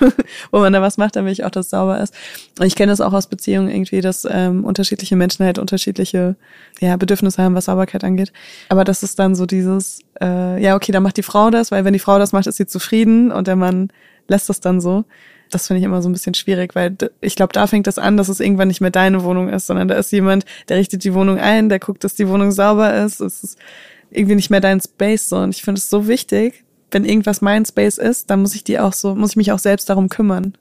wo man da was macht, dann will ich auch, dass es sauber ist. Und ich kenne das auch aus Beziehungen irgendwie, dass ähm, unterschiedliche Menschen halt unterschiedliche ja, Bedürfnisse haben, was Sauberkeit angeht. Aber das ist dann so dieses, äh, ja okay, dann macht die Frau das, weil wenn die Frau das macht, ist sie zufrieden und der Mann lässt das dann so. Das finde ich immer so ein bisschen schwierig, weil ich glaube, da fängt das an, dass es irgendwann nicht mehr deine Wohnung ist, sondern da ist jemand, der richtet die Wohnung ein, der guckt, dass die Wohnung sauber ist. Es ist irgendwie nicht mehr dein Space so. Und ich finde es so wichtig, wenn irgendwas mein Space ist, dann muss ich die auch so, muss ich mich auch selbst darum kümmern.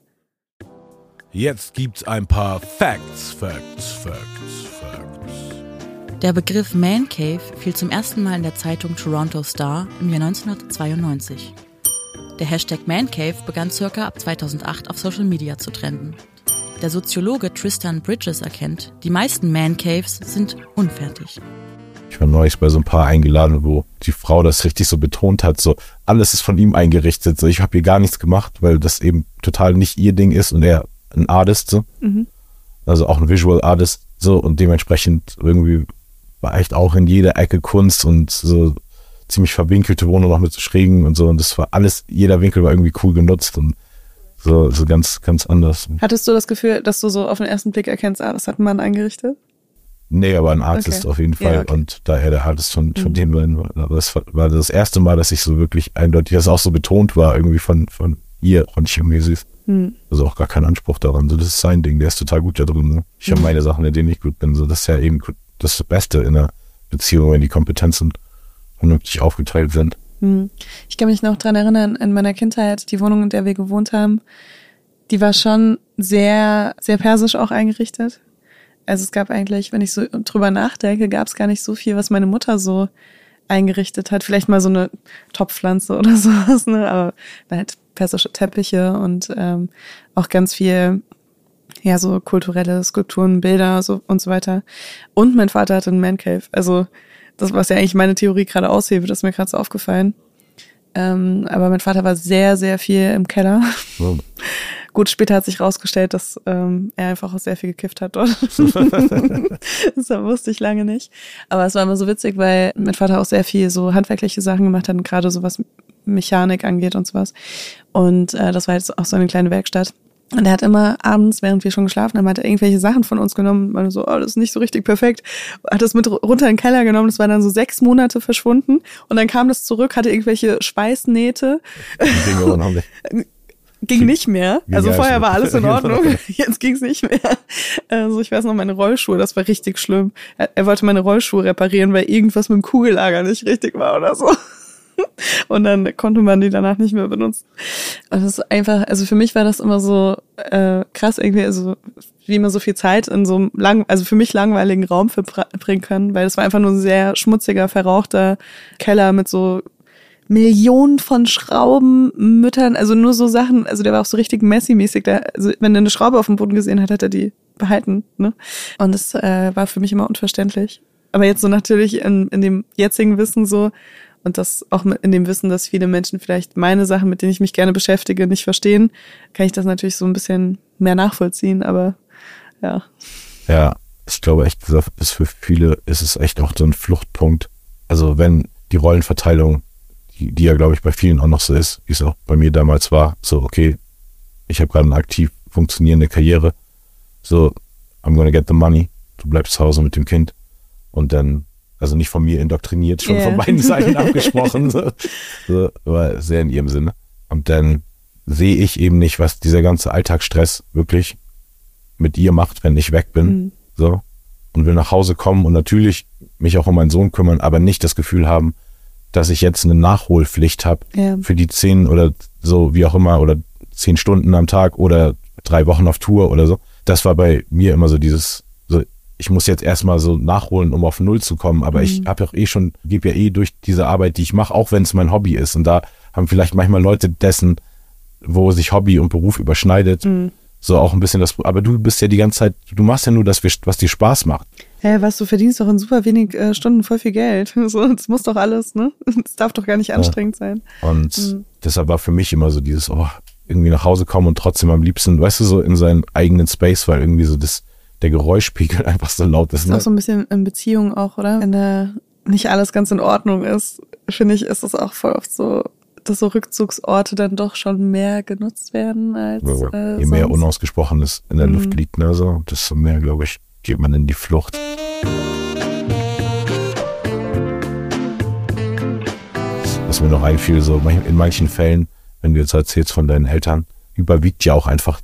Jetzt gibt's ein paar Facts, Facts, Facts, Facts. Der Begriff Man Cave fiel zum ersten Mal in der Zeitung Toronto Star im Jahr neunzehnhundertzweiundneunzig. Der Hashtag Man Cave begann circa ab zweitausendacht auf Social Media zu trenden. Der Soziologe Tristan Bridges erkennt, die meisten Man Caves sind unfertig. Ich war neulich bei so ein Paar eingeladen, wo die Frau das richtig so betont hat, so alles ist von ihm eingerichtet, so ich habe hier gar nichts gemacht, weil das eben total nicht ihr Ding ist und er ein Artist, so. Mhm. Also auch ein Visual Artist, so und dementsprechend irgendwie war echt auch in jeder Ecke Kunst und so ziemlich verwinkelte Wohnung noch mit so Schrägen und so und das war alles, jeder Winkel war irgendwie cool genutzt und so, so ganz, ganz anders. Hattest du das Gefühl, dass du so auf den ersten Blick erkennst, ah, das hat ein Mann eingerichtet? Nee, aber ein Artist okay. auf jeden Fall. Ja, okay. Und daher der Artist von, von mhm. dem Mann. Das war das erste Mal, dass ich so wirklich eindeutig, dass es auch so betont war, irgendwie von, von ihr, von Chimesis. Mhm. Also auch gar kein Anspruch daran. So, das ist sein Ding, der ist total gut da drin. Ne? Ich mhm. habe meine Sachen, in denen ich gut bin. So, das ist ja eben das Beste in einer Beziehung, wenn die Kompetenzen vernünftig aufgeteilt sind. Mhm. Ich kann mich noch daran erinnern, in meiner Kindheit, die Wohnung, in der wir gewohnt haben, die war schon sehr, sehr persisch auch eingerichtet. Also es gab eigentlich, wenn ich so drüber nachdenke, gab es gar nicht so viel, was meine Mutter so eingerichtet hat. Vielleicht mal so eine Topfpflanze oder sowas, ne? Aber halt persische Teppiche und ähm, auch ganz viel, ja, so kulturelle Skulpturen, Bilder so, und so weiter. Und mein Vater hatte einen Man Cave. Also das, was ja eigentlich meine Theorie gerade aushebe, das ist mir gerade so aufgefallen. Ähm, aber mein Vater war sehr, sehr viel im Keller. Wow. Gut, später hat sich rausgestellt, dass ähm, er einfach auch sehr viel gekifft hat dort. Das wusste ich lange nicht. Aber es war immer so witzig, weil mein Vater auch sehr viel so handwerkliche Sachen gemacht hat und gerade so was Mechanik angeht und sowas. Und äh, das war jetzt auch so eine kleine Werkstatt. Und er hat immer abends, während wir schon geschlafen haben, hat er irgendwelche Sachen von uns genommen und war so, oh, das ist nicht so richtig perfekt. Hat das mit runter in den Keller genommen, das war dann so sechs Monate verschwunden. Und dann kam das zurück, hatte irgendwelche Schweißnähte. Ging nicht mehr. Also vorher war alles in Ordnung, jetzt ging's nicht mehr. Also ich weiß noch, meine Rollschuhe, das war richtig schlimm. Er wollte meine Rollschuhe reparieren, weil irgendwas mit dem Kugellager nicht richtig war oder so. Und dann konnte man die danach nicht mehr benutzen. Also das ist einfach, also für mich war das immer so äh, krass irgendwie, also wie man so viel Zeit in so einem lang, also für mich langweiligen Raum verbringen kann, weil das war einfach nur ein sehr schmutziger, verrauchter Keller mit so Millionen von Schrauben, Müttern, also nur so Sachen, also der war auch so richtig Messi-mäßig, der, also wenn er eine Schraube auf dem Boden gesehen hat, hat er die behalten, ne? Und das äh, war für mich immer unverständlich. Aber jetzt so natürlich in, in dem jetzigen Wissen so und das auch in dem Wissen, dass viele Menschen vielleicht meine Sachen, mit denen ich mich gerne beschäftige, nicht verstehen, kann ich das natürlich so ein bisschen mehr nachvollziehen, aber Ja. Ja, ich glaube echt gesagt, ist für viele ist es echt auch so ein Fluchtpunkt. Also wenn die Rollenverteilung, die, die ja glaube ich bei vielen auch noch so ist, wie es auch bei mir damals war, so okay, ich habe gerade eine aktiv funktionierende Karriere, so I'm gonna get the money, du bleibst zu Hause mit dem Kind und dann, also nicht von mir indoktriniert, schon yeah. von beiden Seiten abgesprochen, so, so, aber sehr in ihrem Sinne. Und dann sehe ich eben nicht, was dieser ganze Alltagsstress wirklich mit ihr macht, wenn ich weg bin, mhm. so, und will nach Hause kommen und natürlich mich auch um meinen Sohn kümmern, aber nicht das Gefühl haben, dass ich jetzt eine Nachholpflicht habe yeah. für die zehn oder so, wie auch immer, oder zehn Stunden am Tag oder drei Wochen auf Tour oder so. Das war bei mir immer so dieses, so, ich muss jetzt erstmal so nachholen, um auf Null zu kommen, aber mhm. ich habe ja eh schon, gebe ja eh durch diese Arbeit, die ich mache, auch wenn es mein Hobby ist. Und da haben vielleicht manchmal Leute dessen, wo sich Hobby und Beruf überschneidet, mhm. so auch ein bisschen das, aber du bist ja die ganze Zeit, du machst ja nur das, was dir Spaß macht. Hey, was, du verdienst doch in super wenig äh, Stunden voll viel Geld. So, das muss doch alles, ne? Das darf doch gar nicht anstrengend ja. sein. Und mhm. deshalb war für mich immer so dieses, oh, irgendwie nach Hause kommen und trotzdem am liebsten, weißt du, so in seinem eigenen Space, weil irgendwie so das, der Geräuschpegel einfach so laut ist. Das ist ne? auch so ein bisschen in Beziehungen auch, oder? Wenn da nicht alles ganz in Ordnung ist, finde ich, ist es auch voll oft so, dass so Rückzugsorte dann doch schon mehr genutzt werden als äh, je mehr sonst. Unausgesprochenes in der mhm. Luft liegt, ne? So, desto mehr, glaube ich, geht man in die Flucht. Was mir noch einfiel, so in manchen Fällen, wenn du jetzt erzählst von deinen Eltern, überwiegt ja auch einfach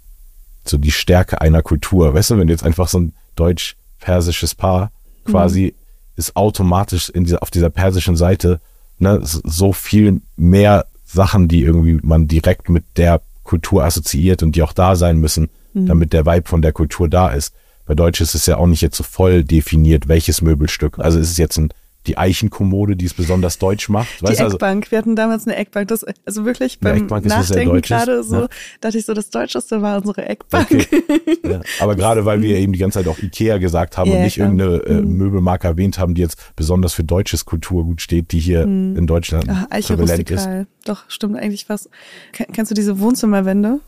so die Stärke einer Kultur. Weißt du, wenn du jetzt einfach so ein deutsch-persisches Paar quasi mhm. ist automatisch in dieser, auf dieser persischen Seite, ne, so viel mehr Sachen, die irgendwie man direkt mit der Kultur assoziiert und die auch da sein müssen, mhm. damit der Vibe von der Kultur da ist. Bei Deutsch ist es ja auch nicht jetzt so voll definiert, welches Möbelstück. Also ist es jetzt ein die Eichenkommode, die es besonders deutsch macht. Weißt die Eckbank, also, wir hatten damals eine Eckbank. Das, also wirklich beim Nachdenken gerade so, ne? dachte ich so, das Deutscheste war unsere Eckbank. Okay. Ja, aber gerade, weil wir eben die ganze Zeit auch Ikea gesagt haben ja, und nicht klar. irgendeine äh, Möbelmarke erwähnt haben, die jetzt besonders für deutsches Kultur gut steht, die hier mhm. in Deutschland prävalent ist. Doch, stimmt eigentlich was. Kennst du diese Wohnzimmerwände?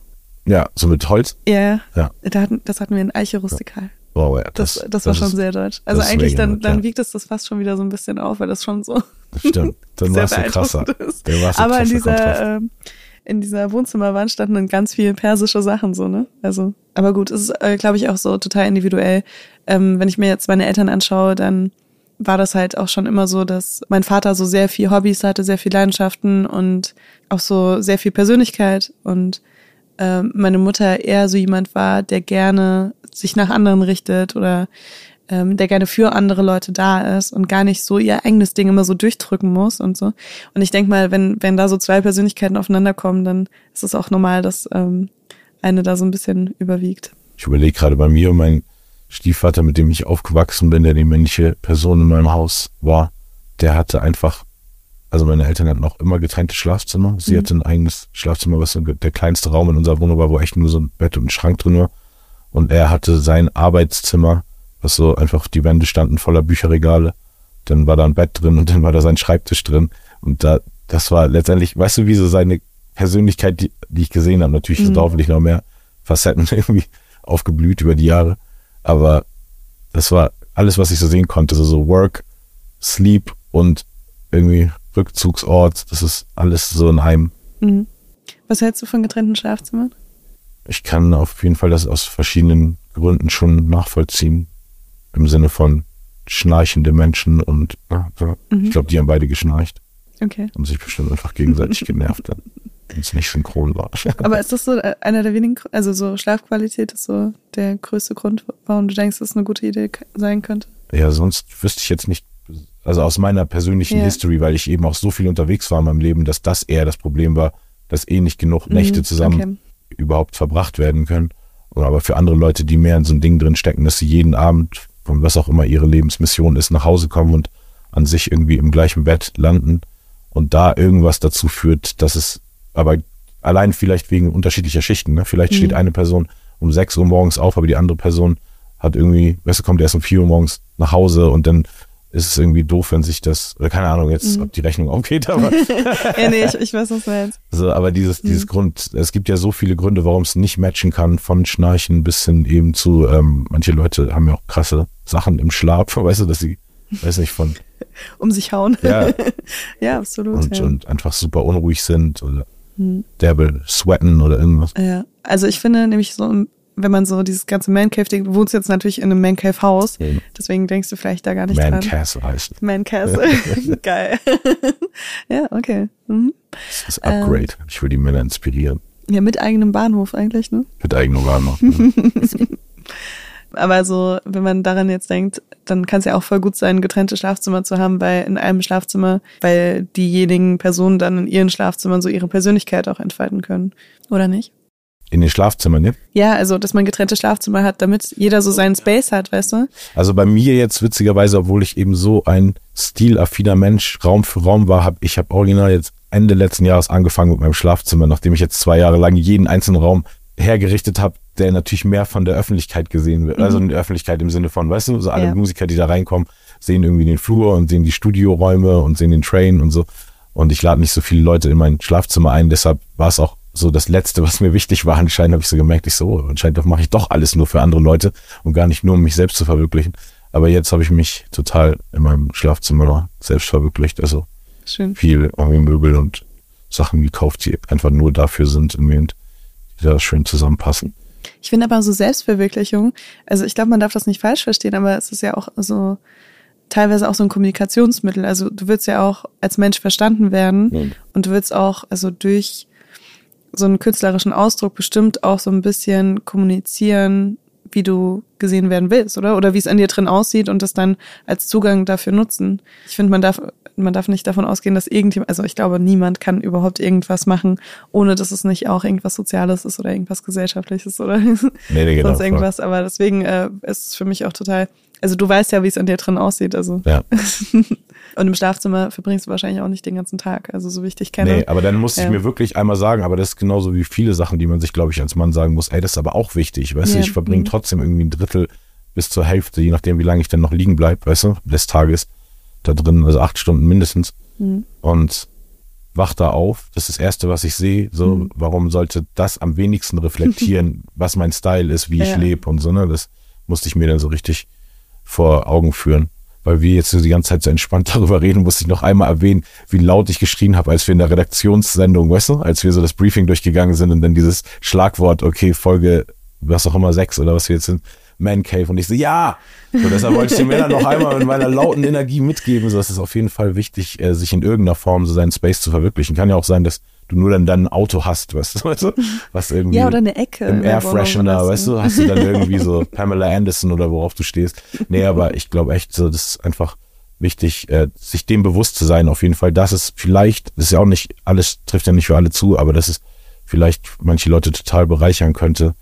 Ja, so mit Holz? Ja, ja. Da hatten, das hatten wir in Eiche rustikal. Ja. Wow, ja, das, das, das war das schon ist, sehr deutsch. Also eigentlich, dann, dann ja. wiegt es das fast schon wieder so ein bisschen auf, weil das schon so Stimmt, dann war es so krasser. Aber in dieser, äh, in dieser Wohnzimmerwand standen dann ganz viele persische Sachen so, ne? Also, aber gut, es ist, äh, glaube ich, auch so total individuell. Ähm, wenn ich mir jetzt meine Eltern anschaue, dann war das halt auch schon immer so, dass mein Vater so sehr viel Hobbys hatte, sehr viel Leidenschaften und auch so sehr viel Persönlichkeit und äh, meine Mutter eher so jemand war, der gerne sich nach anderen richtet oder ähm, der gerne für andere Leute da ist und gar nicht so ihr eigenes Ding immer so durchdrücken muss und so. Und ich denke mal, wenn wenn da so zwei Persönlichkeiten aufeinander kommen, dann ist es auch normal, dass ähm, eine da so ein bisschen überwiegt. Ich überlege gerade bei mir, mein Stiefvater, mit dem ich aufgewachsen bin, der die männliche Person in meinem Haus war, der hatte einfach, also meine Eltern hatten auch immer getrennte Schlafzimmer. Sie mhm. hatte ein eigenes Schlafzimmer, was der kleinste Raum in unserer Wohnung war, wo echt nur so ein Bett und ein Schrank drin war. Und er hatte sein Arbeitszimmer, was so einfach, die Wände standen voller Bücherregale. Dann war da ein Bett drin und dann war da sein Schreibtisch drin. Und da, das war letztendlich, weißt du, wie so seine Persönlichkeit, die, die ich gesehen habe. Natürlich sind da hoffentlich noch mehr Facetten irgendwie aufgeblüht über die Jahre. Aber das war alles, was ich so sehen konnte. Also so Work, Sleep und irgendwie Rückzugsort. Das ist alles so in einem. Mhm. Was hältst du von getrennten Schlafzimmern? Ich kann auf jeden Fall das aus verschiedenen Gründen schon nachvollziehen. Im Sinne von schnarchende Menschen und mhm. ich glaube, die haben beide geschnarcht. Okay. Und sich bestimmt einfach gegenseitig genervt haben, wenn es nicht synchron war. Aber ist das so einer der wenigen, also so Schlafqualität ist so der größte Grund, warum du denkst, dass es eine gute Idee sein könnte? Ja, sonst wüsste ich jetzt nicht, also aus meiner persönlichen yeah. History, weil ich eben auch so viel unterwegs war in meinem Leben, dass das eher das Problem war, dass eh nicht genug Nächte mhm. zusammen okay. überhaupt verbracht werden können. Oder aber für andere Leute, die mehr in so ein Ding drin stecken, dass sie jeden Abend, von was auch immer ihre Lebensmission ist, nach Hause kommen und an sich irgendwie im gleichen Bett landen und da irgendwas dazu führt, dass es, aber allein vielleicht wegen unterschiedlicher Schichten, ne? Vielleicht mhm. steht eine Person um sechs Uhr morgens auf, aber die andere Person hat irgendwie, weißt du, kommt erst um vier Uhr morgens nach Hause und dann ist es irgendwie doof, wenn sich das, oder keine Ahnung jetzt, mhm. ob die Rechnung aufgeht, aber. Ja, nee, ich, ich weiß, was du meinst. So, aber dieses, mhm. dieses Grund, es gibt ja so viele Gründe, warum es nicht matchen kann, von Schnarchen bis hin eben zu, ähm, manche Leute haben ja auch krasse Sachen im Schlaf, weißt du, dass sie, weiß nicht, von. Um sich hauen. Ja, ja absolut. Und, ja. und einfach super unruhig sind oder mhm. derbe sweaten oder irgendwas. Ja, also ich finde nämlich so ein, wenn man so dieses ganze Man-Cave, du wohnst jetzt natürlich in einem Man-Cave-Haus, deswegen denkst du vielleicht da gar nicht Man dran. Man-Castle heißt. Man-Castle, geil. Ja, okay. Mhm. Das ist Upgrade, ähm, ich will die Männer inspirieren. Ja, mit eigenem Bahnhof eigentlich, ne? Mit eigenem Bahnhof. Ne? Aber so, wenn man daran jetzt denkt, dann kann es ja auch voll gut sein, getrennte Schlafzimmer zu haben, weil in einem Schlafzimmer, weil diejenigen Personen dann in ihren Schlafzimmern so ihre Persönlichkeit auch entfalten können, oder nicht? In den Schlafzimmern, ne? Ja, also, dass man getrennte Schlafzimmer hat, damit jeder so seinen Space hat, weißt du? Also bei mir jetzt, witzigerweise, obwohl ich eben so ein stilaffiner Mensch Raum für Raum war, habe ich habe original jetzt Ende letzten Jahres angefangen mit meinem Schlafzimmer, nachdem ich jetzt zwei Jahre lang jeden einzelnen Raum hergerichtet habe, der natürlich mehr von der Öffentlichkeit gesehen wird. Mhm. Also in der Öffentlichkeit im Sinne von, weißt du, so alle ja. Musiker, die da reinkommen, sehen irgendwie den Flur und sehen die Studioräume und sehen den Train und so. Und ich lade nicht so viele Leute in mein Schlafzimmer ein, deshalb war es auch so das Letzte, was mir wichtig war, anscheinend habe ich so gemerkt, ich so, anscheinend mache ich doch alles nur für andere Leute und gar nicht nur, um mich selbst zu verwirklichen. Aber jetzt habe ich mich total in meinem Schlafzimmer selbst verwirklicht. Also schön. Viel irgendwie Möbel und Sachen gekauft, die einfach nur dafür sind, die da schön zusammenpassen. Ich finde aber so Selbstverwirklichung, also ich glaube, man darf das nicht falsch verstehen, aber es ist ja auch so teilweise auch so ein Kommunikationsmittel. Also du willst ja auch als Mensch verstanden werden mhm. und du willst auch also durch so einen künstlerischen Ausdruck bestimmt auch so ein bisschen kommunizieren, wie du gesehen werden willst, oder? Oder wie es an dir drin aussieht und das dann als Zugang dafür nutzen. Ich finde, man darf, man darf nicht davon ausgehen, dass irgendjemand, also ich glaube, niemand kann überhaupt irgendwas machen, ohne dass es nicht auch irgendwas Soziales ist oder irgendwas Gesellschaftliches oder nee, nee, genau, sonst irgendwas. Klar. Aber deswegen äh, ist es für mich auch total, also du weißt ja, wie es an dir drin aussieht, also. Ja. Und im Schlafzimmer verbringst du wahrscheinlich auch nicht den ganzen Tag, also so wie ich dich kenne. Nee, aber dann musste ja. ich mir wirklich einmal sagen, aber das ist genauso wie viele Sachen, die man sich, glaube ich, als Mann sagen muss, ey, das ist aber auch wichtig, weißt ja. du, ich verbringe mhm. trotzdem irgendwie ein Drittel bis zur Hälfte, je nachdem, wie lange ich dann noch liegen bleibe, weißt du, des Tages da drin, also acht Stunden mindestens mhm. und wach da auf, das ist das Erste, was ich sehe, so, mhm. warum sollte das am wenigsten reflektieren, was mein Style ist, wie ja. ich lebe und so, ne, das musste ich mir dann so richtig vor Augen führen. Weil wir jetzt die ganze Zeit so entspannt darüber reden, muss ich noch einmal erwähnen, wie laut ich geschrien habe, als wir in der Redaktionssendung, weißt du, als wir so das Briefing durchgegangen sind und dann dieses Schlagwort, okay, Folge, was auch immer, sechs oder was wir jetzt sind, Man Cave. Und ich so, ja! So, deshalb wollte ich den Männern noch einmal mit meiner lauten Energie mitgeben, so dass es auf jeden Fall wichtig, äh, sich in irgendeiner Form so seinen Space zu verwirklichen. Kann ja auch sein, dass du nur dann dann ein Auto hast, weißt du, was irgendwie ja, oder eine Ecke im Airfreshener, weißt du, hast du dann irgendwie so Pamela Anderson oder worauf du stehst. Nee, aber ich glaube echt, so, das ist einfach wichtig, äh, sich dem bewusst zu sein, auf jeden Fall, dass es vielleicht, das ist ja auch nicht, alles trifft ja nicht für alle zu, aber dass es vielleicht manche Leute total bereichern könnte,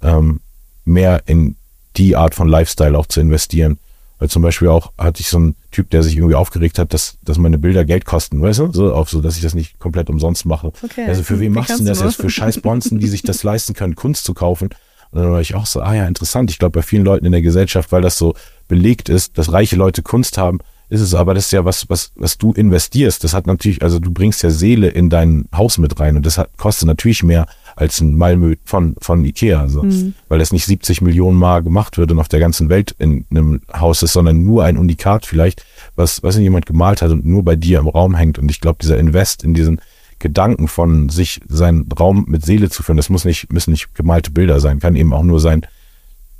ähm, mehr in die Art von Lifestyle auch zu investieren. Weil zum Beispiel auch hatte ich so einen Typ, der sich irgendwie aufgeregt hat, dass dass meine Bilder Geld kosten, weißt du? So, auf so, dass ich das nicht komplett umsonst mache. Okay. Also für wen machst du das jetzt? Für scheiß Bonzen, die sich das leisten können, Kunst zu kaufen? Und dann war ich auch so, ah ja, interessant. Ich glaube, bei vielen Leuten in der Gesellschaft, weil das so belegt ist, dass reiche Leute Kunst haben, ist es aber, das ist ja was, was, was du investierst. Das hat natürlich, also du bringst ja Seele in dein Haus mit rein und das hat, kostet natürlich mehr als ein Malmö von, von Ikea, also, mhm. weil das nicht siebzig Millionen Mal gemacht wird und auf der ganzen Welt in einem Haus ist, sondern nur ein Unikat vielleicht, was, was jemand gemalt hat und nur bei dir im Raum hängt. Und ich glaube, dieser Invest in diesen Gedanken von sich, seinen Raum mit Seele zu führen, das muss nicht, müssen nicht gemalte Bilder sein, kann eben auch nur sein,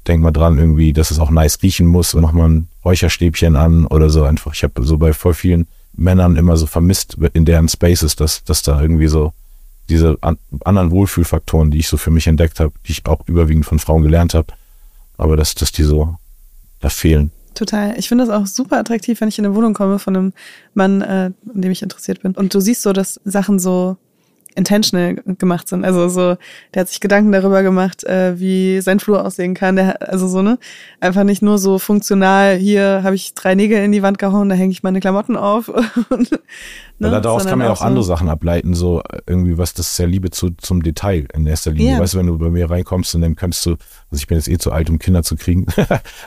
denk mal dran irgendwie, dass es auch nice riechen muss und mach mal ein Räucherstäbchen an oder so einfach. Ich habe so bei voll vielen Männern immer so vermisst in deren Spaces, dass, dass da irgendwie so diese an, anderen Wohlfühlfaktoren, die ich so für mich entdeckt habe, die ich auch überwiegend von Frauen gelernt habe, aber dass, dass die so da fehlen. Total. Ich finde das auch super attraktiv, wenn ich in eine Wohnung komme von einem Mann, äh, an dem ich interessiert bin. Und du siehst so, dass Sachen so intentional gemacht sind. Also so, der hat sich Gedanken darüber gemacht, äh, wie sein Flur aussehen kann. Der, also so, ne? Einfach nicht nur so funktional, hier habe ich drei Nägel in die Wand gehauen, da hänge ich meine Klamotten auf. Und, ne? Ja, daraus kann man ja auch so andere Sachen ableiten, so irgendwie was, das ist ja Liebe zu, zum Detail in erster Linie. Yeah. Weißt du, wenn du bei mir reinkommst und dann kannst du, also ich bin jetzt eh zu alt, um Kinder zu kriegen,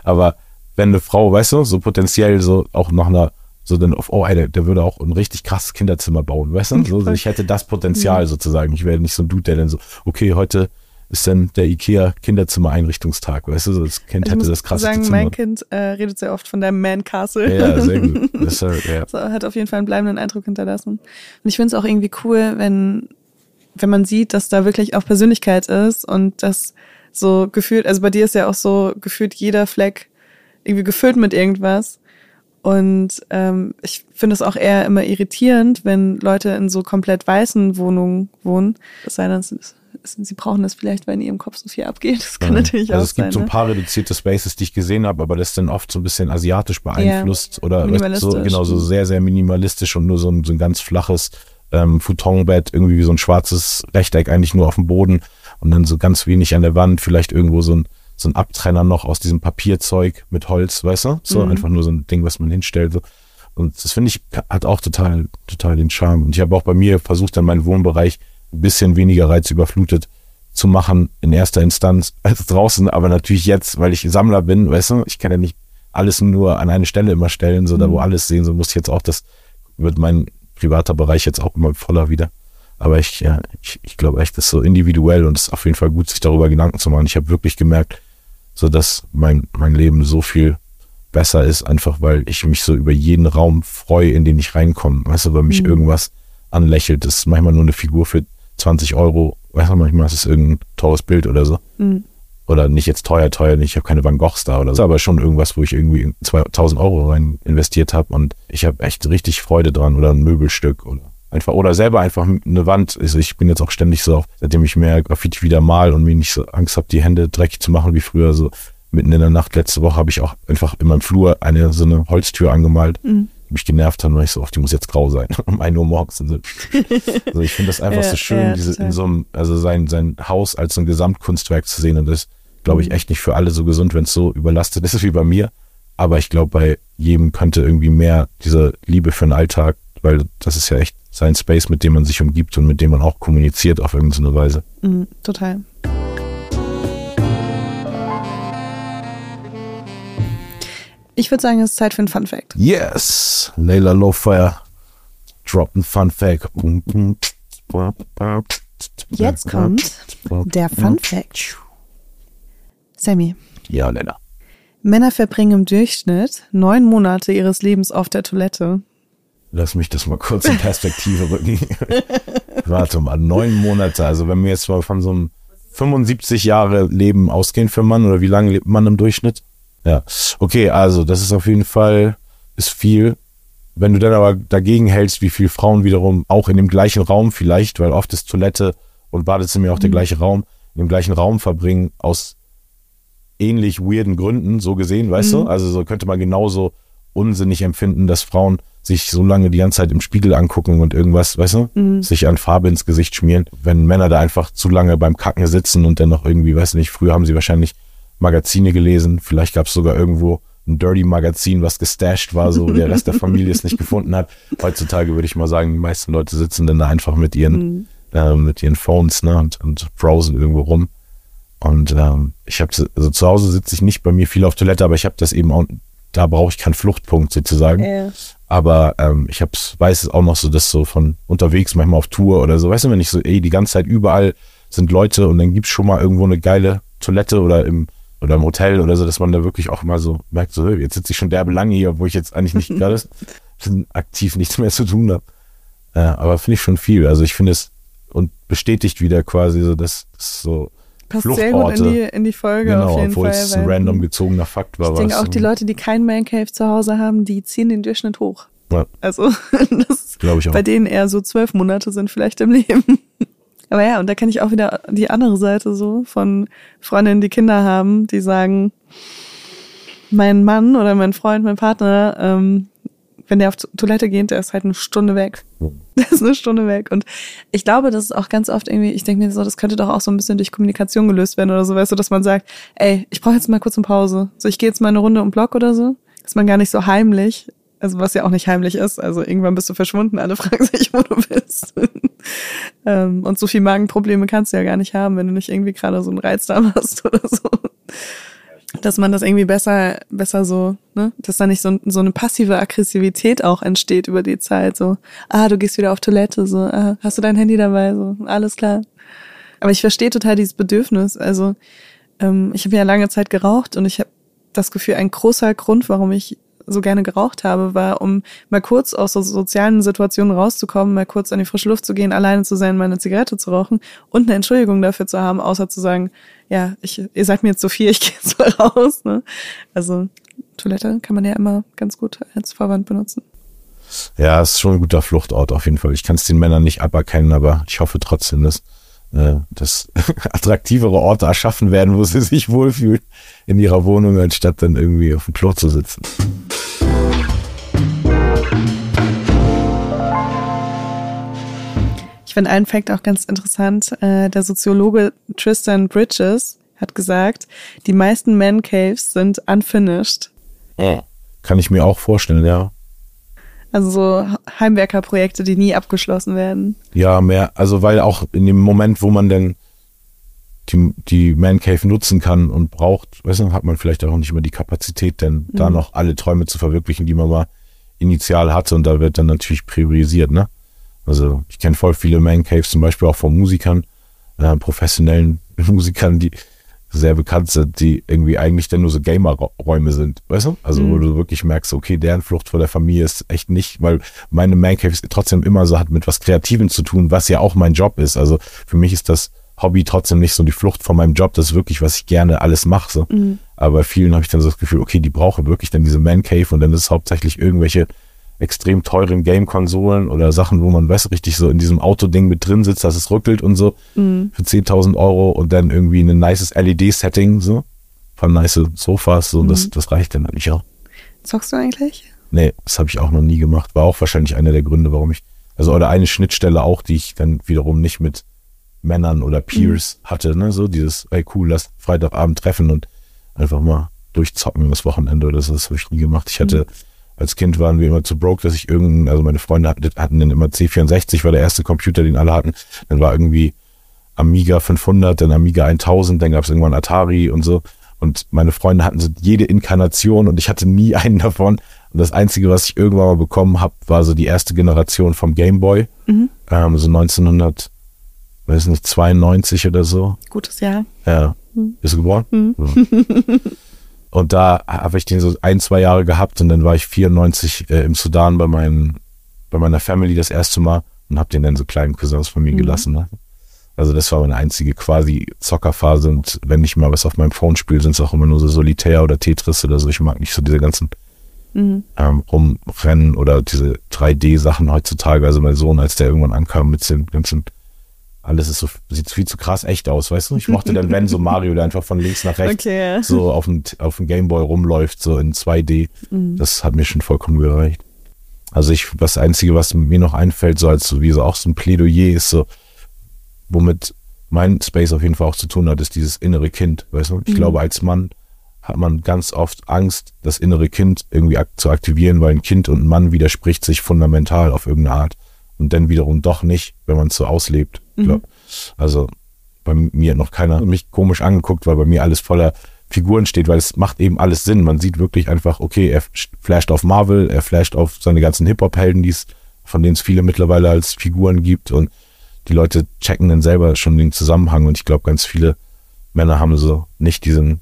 aber wenn eine Frau, weißt du, so potenziell so auch nach einer, so dann auf, oh, ey, der, der würde auch ein richtig krasses Kinderzimmer bauen, weißt du, so, ich hätte das Potenzial sozusagen, ich wäre nicht so ein Dude, der dann so, okay, heute ist dann der IKEA-Kinderzimmer-Einrichtungstag, weißt du, so, das Kind ich hätte das krasseste sagen, Zimmer. Mein Kind äh, redet sehr oft von deinem Man-Castle. Ja, sehr gut. Das, äh, ja. So, hat auf jeden Fall einen bleibenden Eindruck hinterlassen. Und ich finde es auch irgendwie cool, wenn, wenn man sieht, dass da wirklich auch Persönlichkeit ist und das so gefühlt, also bei dir ist ja auch so gefühlt jeder Fleck irgendwie gefüllt mit irgendwas. Und ähm, ich finde es auch eher immer irritierend, wenn Leute in so komplett weißen Wohnungen wohnen. Es sei denn, sie brauchen das vielleicht, weil in ihrem Kopf so viel abgeht. Das kann ja natürlich also auch sein. Also es gibt sein, so ein paar reduzierte Spaces, die ich gesehen habe, aber das ist dann oft so ein bisschen asiatisch beeinflusst. Ja, oder so, genau, so sehr, sehr minimalistisch und nur so ein, so ein ganz flaches ähm, Futonbett, irgendwie wie so ein schwarzes Rechteck eigentlich nur auf dem Boden und dann so ganz wenig an der Wand, vielleicht irgendwo so ein so ein Abtrenner noch aus diesem Papierzeug mit Holz, weißt du? So mhm. einfach nur so ein Ding, was man hinstellt. So. Und das finde ich, hat auch total, total den Charme. Und ich habe auch bei mir versucht, dann meinen Wohnbereich ein bisschen weniger reizüberflutet zu machen, in erster Instanz als draußen, aber natürlich jetzt, weil ich Sammler bin, weißt du, ich kann ja nicht alles nur an eine Stelle immer stellen, so mhm. da wo alles sehen, so muss ich jetzt auch, das wird mein privater Bereich jetzt auch immer voller wieder. Aber ich, ja, ich, ich glaube echt, das ist so individuell und es ist auf jeden Fall gut, sich darüber Gedanken zu machen. Ich habe wirklich gemerkt, so dass mein, mein Leben so viel besser ist, einfach weil ich mich so über jeden Raum freue, in den ich reinkomme. Weißt du, weil mich mhm. irgendwas anlächelt. Das ist manchmal nur eine Figur für zwanzig Euro. Weißt du, manchmal ist es irgendein teures Bild oder so. Mhm. Oder nicht jetzt teuer, teuer, nicht. Ich habe keine Van Goghs da oder so. Aber schon irgendwas, wo ich irgendwie zweitausend Euro rein investiert habe und ich habe echt richtig Freude dran. Oder ein Möbelstück oder einfach, oder selber einfach eine Wand. Also ich bin jetzt auch ständig so, seitdem ich mehr Graffiti wieder mal und mir nicht so Angst habe, die Hände dreckig zu machen wie früher, so mitten in der Nacht. Letzte Woche habe ich auch einfach in meinem Flur eine so eine Holztür angemalt, mhm. die mich genervt hat, weil ich so, oft, die muss jetzt grau sein, um ein Uhr morgens. So, also ich finde das einfach ja, so schön, ja, diese, in so einem, also sein, sein Haus als so ein Gesamtkunstwerk zu sehen. Und das ist, glaube ich, echt nicht für alle so gesund, wenn es so überlastet ist wie bei mir. Aber ich glaube, bei jedem könnte irgendwie mehr diese Liebe für den Alltag, weil das ist ja echt sein Space, mit dem man sich umgibt und mit dem man auch kommuniziert auf irgendeine Weise. Mm, total. Ich würde sagen, es ist Zeit für einen Fun Fact. Yes! Leila Lowfire droppt einen Fun Fact. Jetzt kommt der Fun Fact. Sammy. Ja, Leila. Männer verbringen im Durchschnitt neun Monate ihres Lebens auf der Toilette. Lass mich das mal kurz in Perspektive rücken. Warte mal, neun Monate. Also wenn wir jetzt mal von so einem fünfundsiebzig Jahre Leben ausgehen für einen Mann, oder wie lange lebt man im Durchschnitt? Ja, okay, also das ist auf jeden Fall, ist viel. Wenn du dann aber dagegen hältst, wie viele Frauen wiederum auch in dem gleichen Raum vielleicht, weil oft ist Toilette und Badezimmer ja auch mhm. der gleiche Raum, in dem gleichen Raum verbringen, aus ähnlich weirden Gründen, so gesehen, weißt mhm. du? Also so könnte man genauso unsinnig empfinden, dass Frauen sich so lange die ganze Zeit im Spiegel angucken und irgendwas, weißt du, mhm. sich an Farbe ins Gesicht schmieren, wenn Männer da einfach zu lange beim Kacken sitzen und dann noch irgendwie, weißt du nicht, früher haben sie wahrscheinlich Magazine gelesen, vielleicht gab es sogar irgendwo ein Dirty-Magazin, was gestasht war, so der Rest der Familie es nicht gefunden hat. Heutzutage würde ich mal sagen, die meisten Leute sitzen dann da einfach mit ihren mhm. äh, mit ihren Phones, ne, und, und browsen irgendwo rum. Und ähm, ich habe, also zu Hause sitze ich nicht bei mir viel auf Toilette, aber ich habe das eben auch, da brauche ich keinen Fluchtpunkt sozusagen. Yeah. Aber ähm, ich hab's, weiß es auch noch so, dass so von unterwegs, manchmal auf Tour oder so, weißt du, wenn ich so, ey, die ganze Zeit überall sind Leute und dann gibt's schon mal irgendwo eine geile Toilette oder im oder im Hotel oder so, dass man da wirklich auch mal so merkt, so, jetzt sitze ich schon derbe lange hier, obwohl ich jetzt eigentlich nicht gerade aktiv nichts mehr zu tun habe. Äh, aber finde ich schon viel. Also ich finde es, und bestätigt wieder quasi so, dass das so passt sehr gut in die, in die Folge, genau, auf jeden obwohl Fall. Obwohl es ein random gezogener Fakt war. Ich denke auch, die Leute, die keinen Man Cave zu Hause haben, die ziehen den Durchschnitt hoch. Ja. Also das glaub ich auch. Bei denen eher so zwölf Monate sind vielleicht im Leben. Aber ja, und da kenne ich auch wieder die andere Seite so von Freundinnen, die Kinder haben, die sagen, mein Mann oder mein Freund, mein Partner, ähm, wenn der auf Toilette geht, der ist halt eine Stunde weg. Der ist eine Stunde weg. Und ich glaube, das ist auch ganz oft irgendwie, ich denke mir so, das könnte doch auch so ein bisschen durch Kommunikation gelöst werden oder so, weißt du, dass man sagt, ey, ich brauche jetzt mal kurz eine Pause. So, ich gehe jetzt mal eine Runde um Block oder so. Dass man gar nicht so heimlich, also was ja auch nicht heimlich ist, also irgendwann bist du verschwunden, alle fragen sich, wo du bist. Und so viel Magenprobleme kannst du ja gar nicht haben, wenn du nicht irgendwie gerade so einen Reizdarm hast oder so. dass man das irgendwie besser, besser so, ne, dass da nicht so, so eine passive Aggressivität auch entsteht über die Zeit, so, ah, du gehst wieder auf Toilette, so, ah, hast du dein Handy dabei, so, alles klar. Aber ich verstehe total dieses Bedürfnis, also, ähm, ich habe ja lange Zeit geraucht und ich habe das Gefühl, ein großer Grund, warum ich so gerne geraucht habe, war, um mal kurz aus so sozialen Situationen rauszukommen, mal kurz an die frische Luft zu gehen, alleine zu sein, meine Zigarette zu rauchen und eine Entschuldigung dafür zu haben, außer zu sagen, ja, ich, ihr sagt mir jetzt so viel, ich gehe jetzt mal raus. Ne? Also Toilette kann man ja immer ganz gut als Vorwand benutzen. Ja, ist schon ein guter Fluchtort auf jeden Fall. Ich kann es den Männern nicht aberkennen, aber ich hoffe trotzdem, dass, äh, dass attraktivere Orte erschaffen werden, wo sie sich wohlfühlen in ihrer Wohnung, anstatt dann irgendwie auf dem Klo zu sitzen. Ich finde einen Fact auch ganz interessant. Der Soziologe Tristan Bridges hat gesagt, die meisten Man Caves sind unfinished. Ja, kann ich mir auch vorstellen, ja. Also so Heimwerkerprojekte, die nie abgeschlossen werden. Ja, mehr, also weil auch in dem Moment, wo man dann die, die Man Cave nutzen kann und braucht, weißt du, hat man vielleicht auch nicht immer die Kapazität, denn mhm. da noch alle Träume zu verwirklichen, die man mal initial hatte, und da wird dann natürlich priorisiert, ne? Also ich kenne voll viele Man Caves, zum Beispiel auch von Musikern, äh, professionellen Musikern, die sehr bekannt sind, die irgendwie eigentlich dann nur so Gamer-Räume sind, weißt du? Also mhm. wo du wirklich merkst, okay, deren Flucht vor der Familie ist echt nicht, weil meine Man Caves trotzdem immer so hat mit was Kreativem zu tun, was ja auch mein Job ist. Also für mich ist das Hobby trotzdem nicht so die Flucht von meinem Job, das ist wirklich, was ich gerne alles mache. So. Mhm. Aber bei vielen habe ich dann so das Gefühl, okay, die brauchen wirklich dann diese Man Cave, und dann ist es hauptsächlich irgendwelche extrem teuren Game-Konsolen oder Sachen, wo man, weißt du, richtig so in diesem Autoding mit drin sitzt, dass es rückelt und so, mhm. für zehntausend Euro, und dann irgendwie ein nices L E D-Setting, so, von nice Sofas, so, mhm. das, das reicht dann eigentlich auch. Zockst du eigentlich? Nee, das habe ich auch noch nie gemacht. War auch wahrscheinlich einer der Gründe, warum ich, also, oder eine Schnittstelle auch, die ich dann wiederum nicht mit Männern oder Peers mhm. hatte, ne, so dieses, ey, cool, lass Freitagabend treffen und einfach mal durchzocken das Wochenende oder so, das habe ich nie gemacht. Ich hatte mhm. Als Kind waren wir immer zu broke, dass ich irgendeinen, also meine Freunde hatten, hatten dann immer C vierundsechzig, war der erste Computer, den alle hatten. Dann war irgendwie Amiga fünfhundert, dann Amiga tausend, dann gab es irgendwann Atari und so. Und meine Freunde hatten so jede Inkarnation und ich hatte nie einen davon. Und das Einzige, was ich irgendwann mal bekommen habe, war so die erste Generation vom Game Boy. Mhm. Ähm, so neunzehnhundertzweiundneunzig oder so. Gutes Jahr. Ja. Mhm. Bist du geboren? Mhm. Ja. Und da habe ich den so ein, zwei Jahre gehabt, und dann war ich vierundneunzig äh, im Sudan bei meinem, bei meiner Family das erste Mal und habe den dann so kleinen Cousins von mir mhm. gelassen. Ne? Also das war meine einzige quasi Zockerphase, und wenn ich mal was auf meinem Phone spiele, sind es auch immer nur so Solitär oder Tetris oder so. Ich mag nicht so diese ganzen mhm. ähm, Rumrennen oder diese drei D-Sachen heutzutage. Also mein Sohn, als der irgendwann ankam mit dem ganzen, alles ist so, sieht viel zu krass echt aus, weißt du? Ich mochte dann, wenn so Mario da einfach von links nach rechts okay, ja. so auf dem, auf dem Gameboy rumläuft, so in zwei D. Mhm. Das hat mir schon vollkommen gereicht. Also ich, das Einzige, was mir noch einfällt, so als so, wie so auch so ein Plädoyer ist, so, womit mein Space auf jeden Fall auch zu tun hat, ist dieses innere Kind, weißt du? Ich mhm. glaube, als Mann hat man ganz oft Angst, das innere Kind irgendwie ak- zu aktivieren, weil ein Kind und ein Mann widerspricht sich fundamental auf irgendeine Art. Und dann wiederum doch nicht, wenn man es so auslebt. Mhm. Also bei mir noch keiner mich komisch angeguckt, weil bei mir alles voller Figuren steht, weil es macht eben alles Sinn. Man sieht wirklich einfach, okay, er flasht auf Marvel, er flasht auf seine ganzen Hip-Hop-Helden, die's, von denen es viele mittlerweile als Figuren gibt, und die Leute checken dann selber schon den Zusammenhang, und ich glaube, ganz viele Männer haben so nicht diesen,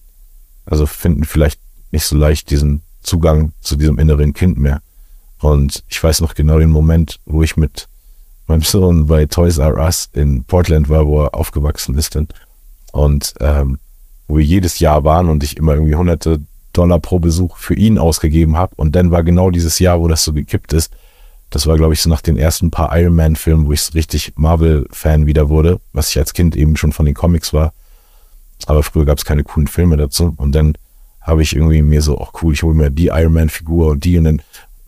also finden vielleicht nicht so leicht diesen Zugang zu diesem inneren Kind mehr. Und ich weiß noch genau den Moment, wo ich mit meinem Sohn bei Toys R Us in Portland war, wo er aufgewachsen ist. Und ähm, wo wir jedes Jahr waren und ich immer irgendwie hunderte Dollar pro Besuch für ihn ausgegeben habe. Und dann war genau dieses Jahr, wo das so gekippt ist. Das war, glaube ich, so nach den ersten paar Iron Man Filmen, wo ich so richtig Marvel-Fan wieder wurde, was ich als Kind eben schon von den Comics war. Aber früher gab es keine coolen Filme dazu. Und dann habe ich irgendwie mir so, ach cool, ich hole mir die Iron Man-Figur und die, und dann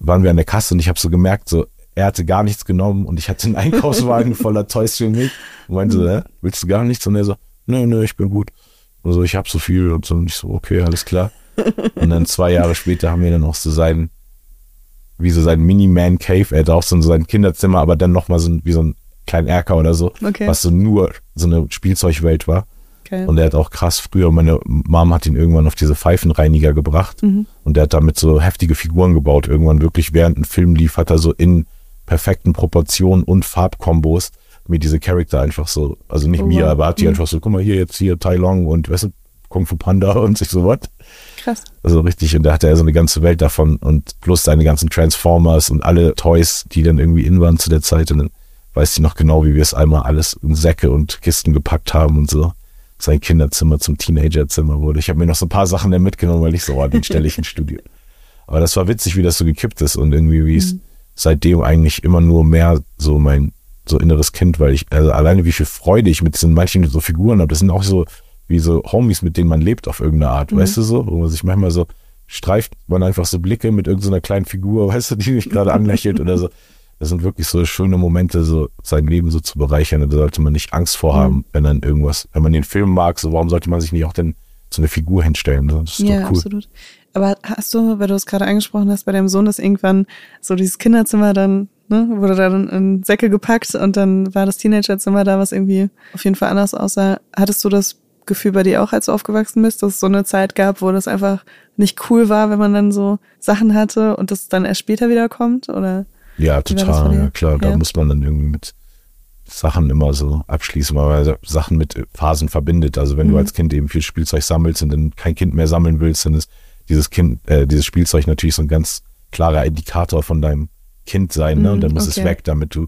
waren wir an der Kasse und ich habe so gemerkt, so, er hatte gar nichts genommen und ich hatte einen Einkaufswagen voller Toys für mich und meinte so, hä, willst du gar nichts? Und er so, nö, nö, ich bin gut. Und so, ich habe so viel und so. Und ich so, okay, alles klar. Und dann zwei Jahre später haben wir dann auch so seinen, wie so sein Mini-Man-Cave, er hatte auch so sein Kinderzimmer, aber dann nochmal so ein, wie so ein kleinen Erker oder so, okay. was so nur so eine Spielzeugwelt war. Geil. Und er hat auch krass früher, meine Mom hat ihn irgendwann auf diese Pfeifenreiniger gebracht, mhm, und der hat damit so heftige Figuren gebaut. Irgendwann wirklich während ein Film lief, hat er so in perfekten Proportionen und Farbkombos mir diese Charakter einfach so, also nicht oh, mir, aber hat die mhm. einfach so, guck mal hier, jetzt hier Tai Long und weißt du, Kung Fu Panda und sich so was. Krass. Also richtig, und da hatte er so eine ganze Welt davon und plus seine ganzen Transformers und alle Toys, die dann irgendwie in waren zu der Zeit, und dann weiß ich noch genau, wie wir es einmal alles in Säcke und Kisten gepackt haben und so. Sein Kinderzimmer zum Teenagerzimmer wurde. Ich habe mir noch so ein paar Sachen dann mitgenommen, weil ich so, oh, den stelle ich ins Studio. Aber das war witzig, wie das so gekippt ist und irgendwie wie es mhm. seitdem eigentlich immer nur mehr so mein so inneres Kind, weil ich, also alleine wie viel Freude ich mit diesen manchen so Figuren habe, das sind auch so wie so Homies, mit denen man lebt auf irgendeine Art, mhm. weißt du so? Wo man sich manchmal so streift, man einfach so Blicke mit irgendeiner kleinen Figur, weißt du, die mich gerade anlächelt oder so. Das sind wirklich so schöne Momente, so sein Leben so zu bereichern. Da sollte man nicht Angst vorhaben, mhm. wenn dann irgendwas, wenn man den Film mag, so warum sollte man sich nicht auch denn so eine Figur hinstellen? Das ist ja doch cool. Absolut. Aber hast du, weil du es gerade angesprochen hast, bei deinem Sohn ist irgendwann so dieses Kinderzimmer dann, ne, wurde dann in Säcke gepackt und dann war das Teenagerzimmer da, was irgendwie auf jeden Fall anders aussah. Hattest du das Gefühl bei dir auch, als du aufgewachsen bist, dass es so eine Zeit gab, wo das einfach nicht cool war, wenn man dann so Sachen hatte und das dann erst später wieder kommt, oder? Ja, total, ja klar, ja. Da muss man dann irgendwie mit Sachen immer so abschließen, weil man Sachen mit Phasen verbindet. Also wenn mhm. du als Kind eben viel Spielzeug sammelst und dann kein Kind mehr sammeln willst, dann ist dieses Kind, äh, dieses Spielzeug natürlich so ein ganz klarer Indikator von deinem Kind sein, ne? Und dann muss okay. es weg, damit du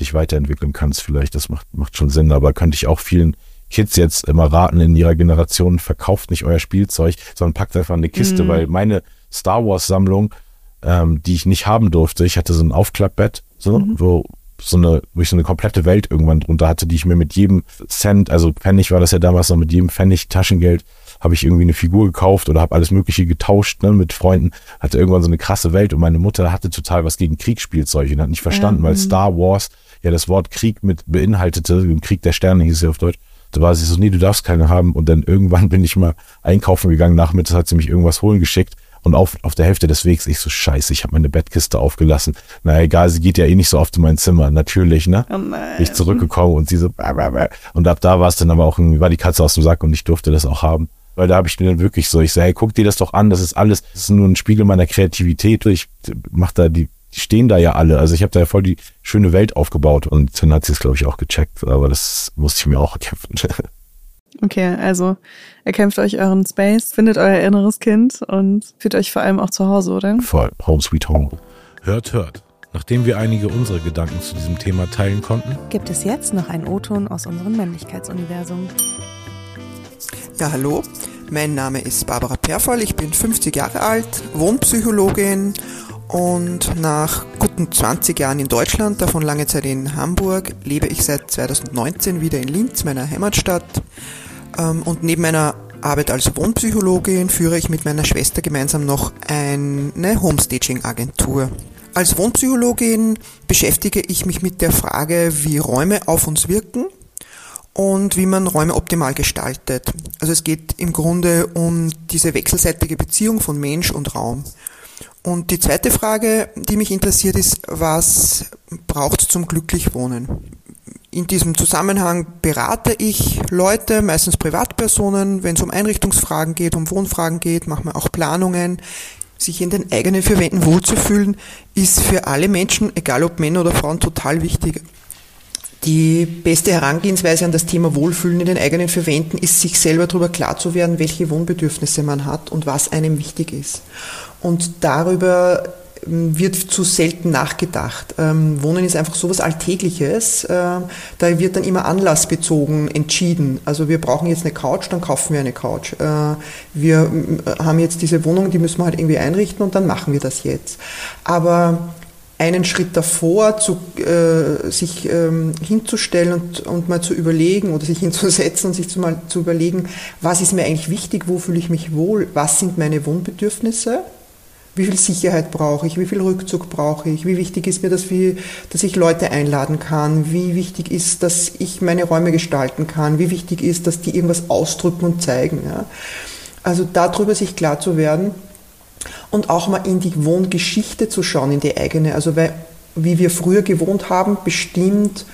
dich weiterentwickeln kannst vielleicht. Das macht, macht schon Sinn, aber könnte ich auch vielen Kids jetzt immer raten in ihrer Generation, verkauft nicht euer Spielzeug, sondern packt einfach eine Kiste, mhm. weil meine Star Wars Sammlung, ähm, die ich nicht haben durfte, ich hatte so ein Aufklappbett, so, mhm. wo, so eine, wo ich so eine komplette Welt irgendwann drunter hatte, die ich mir mit jedem Cent, also Pfennig war das ja damals noch, mit jedem Pfennig Taschengeld habe ich irgendwie eine Figur gekauft oder habe alles Mögliche getauscht, ne, mit Freunden, hatte irgendwann so eine krasse Welt, und meine Mutter hatte total was gegen Kriegsspielzeug und hat nicht verstanden, mhm. weil Star Wars ja das Wort Krieg mit beinhaltete, im Krieg der Sterne hieß es ja auf Deutsch. Da war sie so, nee, du darfst keine haben. Und dann irgendwann bin ich mal einkaufen gegangen, nachmittags hat sie mich irgendwas holen geschickt. Und auf, auf der Hälfte des Wegs, ich so, scheiße, ich habe meine Bettkiste aufgelassen. Na egal, sie geht ja eh nicht so oft in mein Zimmer, natürlich, ne? Oh nein. Ich zurückgekommen und sie so, und ab da war es dann aber auch irgendwie, war die Katze aus dem Sack und ich durfte das auch haben. Weil da habe ich mir dann wirklich so, ich so, hey, guck dir das doch an, das ist alles, das ist nur ein Spiegel meiner Kreativität. Ich mach da die, die stehen da ja alle. Also ich habe da ja voll die schöne Welt aufgebaut. Und dann hat sie es, glaube ich, auch gecheckt. Aber das musste ich mir auch erkämpfen. Okay, also erkämpft euch euren Space, findet euer inneres Kind und fühlt euch vor allem auch zu Hause, oder? Voll, Home Sweet Home. Hört, hört. Nachdem wir einige unserer Gedanken zu diesem Thema teilen konnten, gibt es jetzt noch einen O-Ton aus unserem Männlichkeitsuniversum. Ja, hallo. Mein Name ist Barbara Perfahl. Ich bin fünfzig Jahre alt, Wohnpsychologin. Und nach guten zwanzig Jahren in Deutschland, davon lange Zeit in Hamburg, lebe ich seit zwanzig neunzehn wieder in Linz, meiner Heimatstadt. Und neben meiner Arbeit als Wohnpsychologin führe ich mit meiner Schwester gemeinsam noch eine Homestaging-Agentur. Als Wohnpsychologin beschäftige ich mich mit der Frage, wie Räume auf uns wirken und wie man Räume optimal gestaltet. Also es geht im Grunde um diese wechselseitige Beziehung von Mensch und Raum. Und die zweite Frage, die mich interessiert, ist, was braucht es zum Glücklichwohnen? In diesem Zusammenhang berate ich Leute, meistens Privatpersonen, wenn es um Einrichtungsfragen geht, um Wohnfragen geht, manchmal auch Planungen. Sich in den eigenen vier Wänden wohlzufühlen, ist für alle Menschen, egal ob Männer oder Frauen, total wichtig. Die beste Herangehensweise an das Thema Wohlfühlen in den eigenen vier Wänden ist, sich selber darüber klar zu werden, welche Wohnbedürfnisse man hat und was einem wichtig ist. Und darüber wird zu selten nachgedacht. Ähm, Wohnen ist einfach so was Alltägliches. Äh, da wird dann immer anlassbezogen entschieden. Also wir brauchen jetzt eine Couch, dann kaufen wir eine Couch. Äh, wir haben jetzt diese Wohnung, die müssen wir halt irgendwie einrichten und dann machen wir das jetzt. Aber einen Schritt davor, zu, äh, sich ähm, hinzustellen und, und mal zu überlegen oder sich hinzusetzen und sich zu, mal zu überlegen, was ist mir eigentlich wichtig, wo fühle ich mich wohl, was sind meine Wohnbedürfnisse, wie viel Sicherheit brauche ich, wie viel Rückzug brauche ich, wie wichtig ist mir, dass, wir, dass ich Leute einladen kann, wie wichtig ist, dass ich meine Räume gestalten kann, wie wichtig ist, dass die irgendwas ausdrücken und zeigen. Ja? Also darüber sich klar zu werden, und auch mal in die Wohngeschichte zu schauen, in die eigene. Also weil, wie wir früher gewohnt haben, bestimmt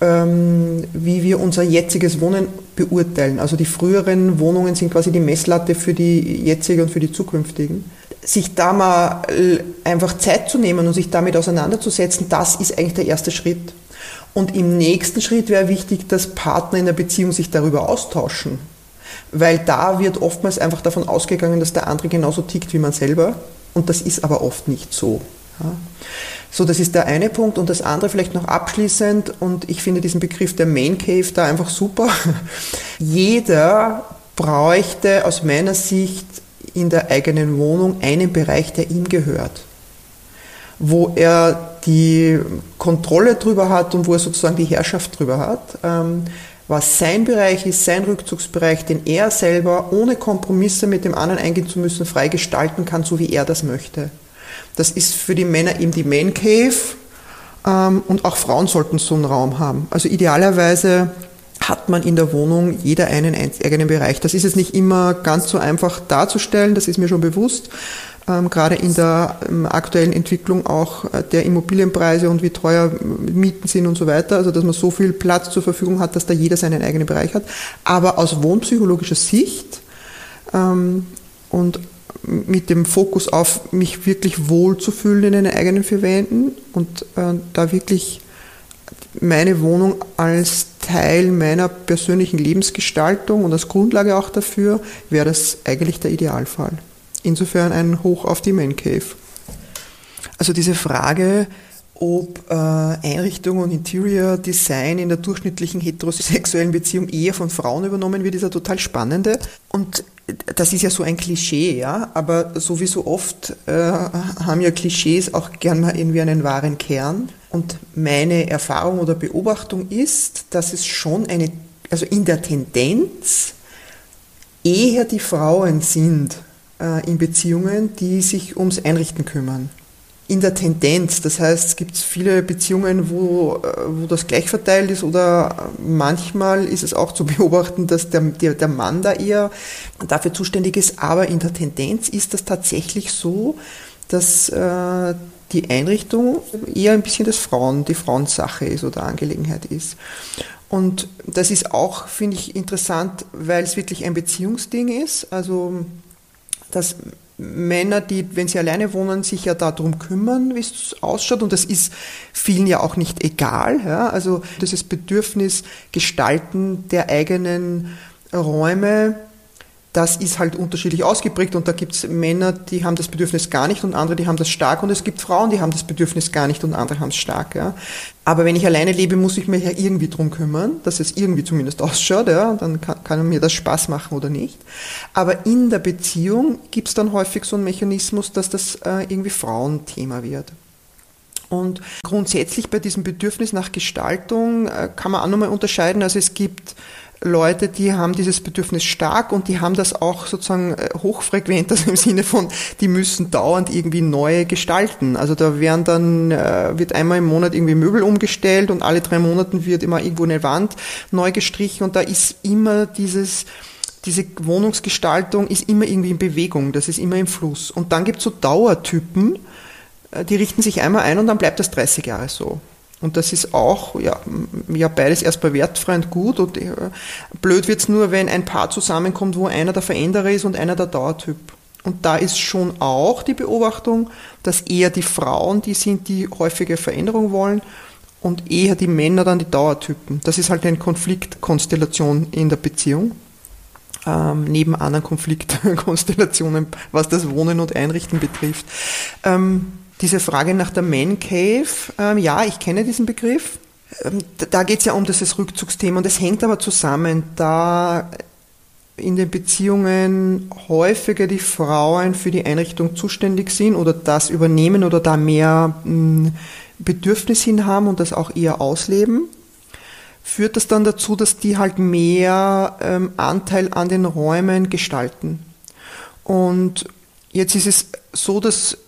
ähm, wie wir unser jetziges Wohnen beurteilen. Also die früheren Wohnungen sind quasi die Messlatte für die jetzige und für die zukünftigen. Sich da mal einfach Zeit zu nehmen und sich damit auseinanderzusetzen, das ist eigentlich der erste Schritt. Und im nächsten Schritt wäre wichtig, dass Partner in der Beziehung sich darüber austauschen. Weil da wird oftmals einfach davon ausgegangen, dass der andere genauso tickt wie man selber. Und das ist aber oft nicht so. Ja. So, das ist der eine Punkt. Und das andere vielleicht noch abschließend, und ich finde diesen Begriff der Man Cave da einfach super. Jeder bräuchte aus meiner Sicht in der eigenen Wohnung einen Bereich, der ihm gehört, wo er die Kontrolle drüber hat und wo er sozusagen die Herrschaft drüber hat, was sein Bereich ist, sein Rückzugsbereich, den er selber ohne Kompromisse mit dem anderen eingehen zu müssen, frei gestalten kann, so wie er das möchte. Das ist für die Männer eben die Man Cave, und auch Frauen sollten so einen Raum haben. Also idealerweise hat man in der Wohnung jeder einen eigenen Bereich. Das ist jetzt nicht immer ganz so einfach darzustellen, das ist mir schon bewusst, ähm, gerade in der ähm, aktuellen Entwicklung auch der Immobilienpreise und wie teuer Mieten sind und so weiter, also dass man so viel Platz zur Verfügung hat, dass da jeder seinen eigenen Bereich hat. Aber aus wohnpsychologischer Sicht ähm, und mit dem Fokus auf mich wirklich wohlzufühlen in den eigenen vier Wänden und äh, da wirklich meine Wohnung als Teil meiner persönlichen Lebensgestaltung und als Grundlage auch dafür, wäre das eigentlich der Idealfall. Insofern ein Hoch auf die Man Cave. Also diese Frage, ob äh, Einrichtung und Interior Design in der durchschnittlichen heterosexuellen Beziehung eher von Frauen übernommen wird, ist ja total spannende. Und das ist ja so ein Klischee, ja, aber so wie so oft äh, haben ja Klischees auch gern mal irgendwie einen wahren Kern. Und meine Erfahrung oder Beobachtung ist, dass es schon eine, also in der Tendenz eher die Frauen sind äh, in Beziehungen, die sich ums Einrichten kümmern. In der Tendenz, das heißt, es gibt viele Beziehungen, wo, wo das gleich verteilt ist, oder manchmal ist es auch zu beobachten, dass der, der, der Mann da eher dafür zuständig ist, aber in der Tendenz ist das tatsächlich so, dass äh, die Einrichtung eher ein bisschen das Frauen, die Frauensache ist oder Angelegenheit ist. Und das ist auch, finde ich, interessant, weil es wirklich ein Beziehungsding ist, also dass Männer, die, wenn sie alleine wohnen, sich ja darum kümmern, wie es ausschaut. Und das ist vielen ja auch nicht egal. Ja? Also dieses Bedürfnis gestalten der eigenen Räume, das ist halt unterschiedlich ausgeprägt. Und da gibt es Männer, die haben das Bedürfnis gar nicht und andere, die haben das stark. Und es gibt Frauen, die haben das Bedürfnis gar nicht und andere haben es stark. Ja? Aber wenn ich alleine lebe, muss ich mich ja irgendwie drum kümmern, dass es irgendwie zumindest ausschaut, ja, dann kann, kann mir das Spaß machen oder nicht. Aber in der Beziehung gibt es dann häufig so einen Mechanismus, dass das äh, irgendwie Frauenthema wird. Und grundsätzlich bei diesem Bedürfnis nach Gestaltung äh, kann man auch nochmal unterscheiden, also es gibt Leute, die haben dieses Bedürfnis stark und die haben das auch sozusagen hochfrequent, also im Sinne von, die müssen dauernd irgendwie neu gestalten. Also da werden dann, wird einmal im Monat irgendwie Möbel umgestellt und alle drei Monaten wird immer irgendwo eine Wand neu gestrichen und da ist immer dieses, diese Wohnungsgestaltung ist immer irgendwie in Bewegung, das ist immer im Fluss. Und dann gibt es so Dauertypen, die richten sich einmal ein und dann bleibt das dreißig Jahre so. Und das ist auch, ja, ja beides erstmal wertfrei und gut. Und äh, blöd wird's nur, wenn ein Paar zusammenkommt, wo einer der Veränderer ist und einer der Dauertyp. Und da ist schon auch die Beobachtung, dass eher die Frauen die sind, die häufige Veränderung wollen und eher die Männer dann die Dauertypen. Das ist halt eine Konfliktkonstellation in der Beziehung, ähm, neben anderen Konfliktkonstellationen, was das Wohnen und Einrichten betrifft. Ähm, Diese Frage nach der Man Cave, ähm, ja, ich kenne diesen Begriff. Ähm, da geht es ja um dieses Rückzugsthema und das hängt aber zusammen, da in den Beziehungen häufiger die Frauen für die Einrichtung zuständig sind oder das übernehmen oder da mehr mh, Bedürfnis hin haben und das auch eher ausleben, führt das dann dazu, dass die halt mehr ähm, Anteil an den Räumen gestalten. Und jetzt ist es so, dass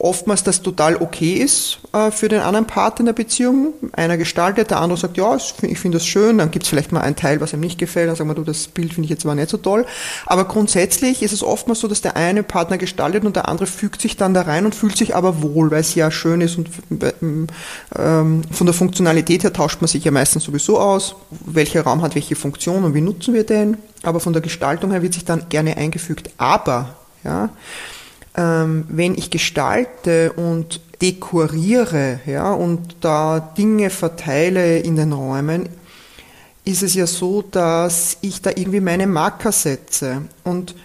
oftmals das total okay ist äh, für den anderen Part in der Beziehung. Einer gestaltet, der andere sagt, ja, ich finde das schön. Dann gibt es vielleicht mal einen Teil, was ihm nicht gefällt. Dann sagen wir, du, das Bild finde ich jetzt zwar nicht so toll. Aber grundsätzlich ist es oftmals so, dass der eine Partner gestaltet und der andere fügt sich dann da rein und fühlt sich aber wohl, weil es ja schön ist. Und ähm, von der Funktionalität her tauscht man sich ja meistens sowieso aus. Welcher Raum hat welche Funktion und wie nutzen wir den? Aber von der Gestaltung her wird sich dann gerne eingefügt. Aber, ja, wenn ich gestalte und dekoriere, ja, und da Dinge verteile in den Räumen, ist es ja so, dass ich da irgendwie meine Marker setze. Und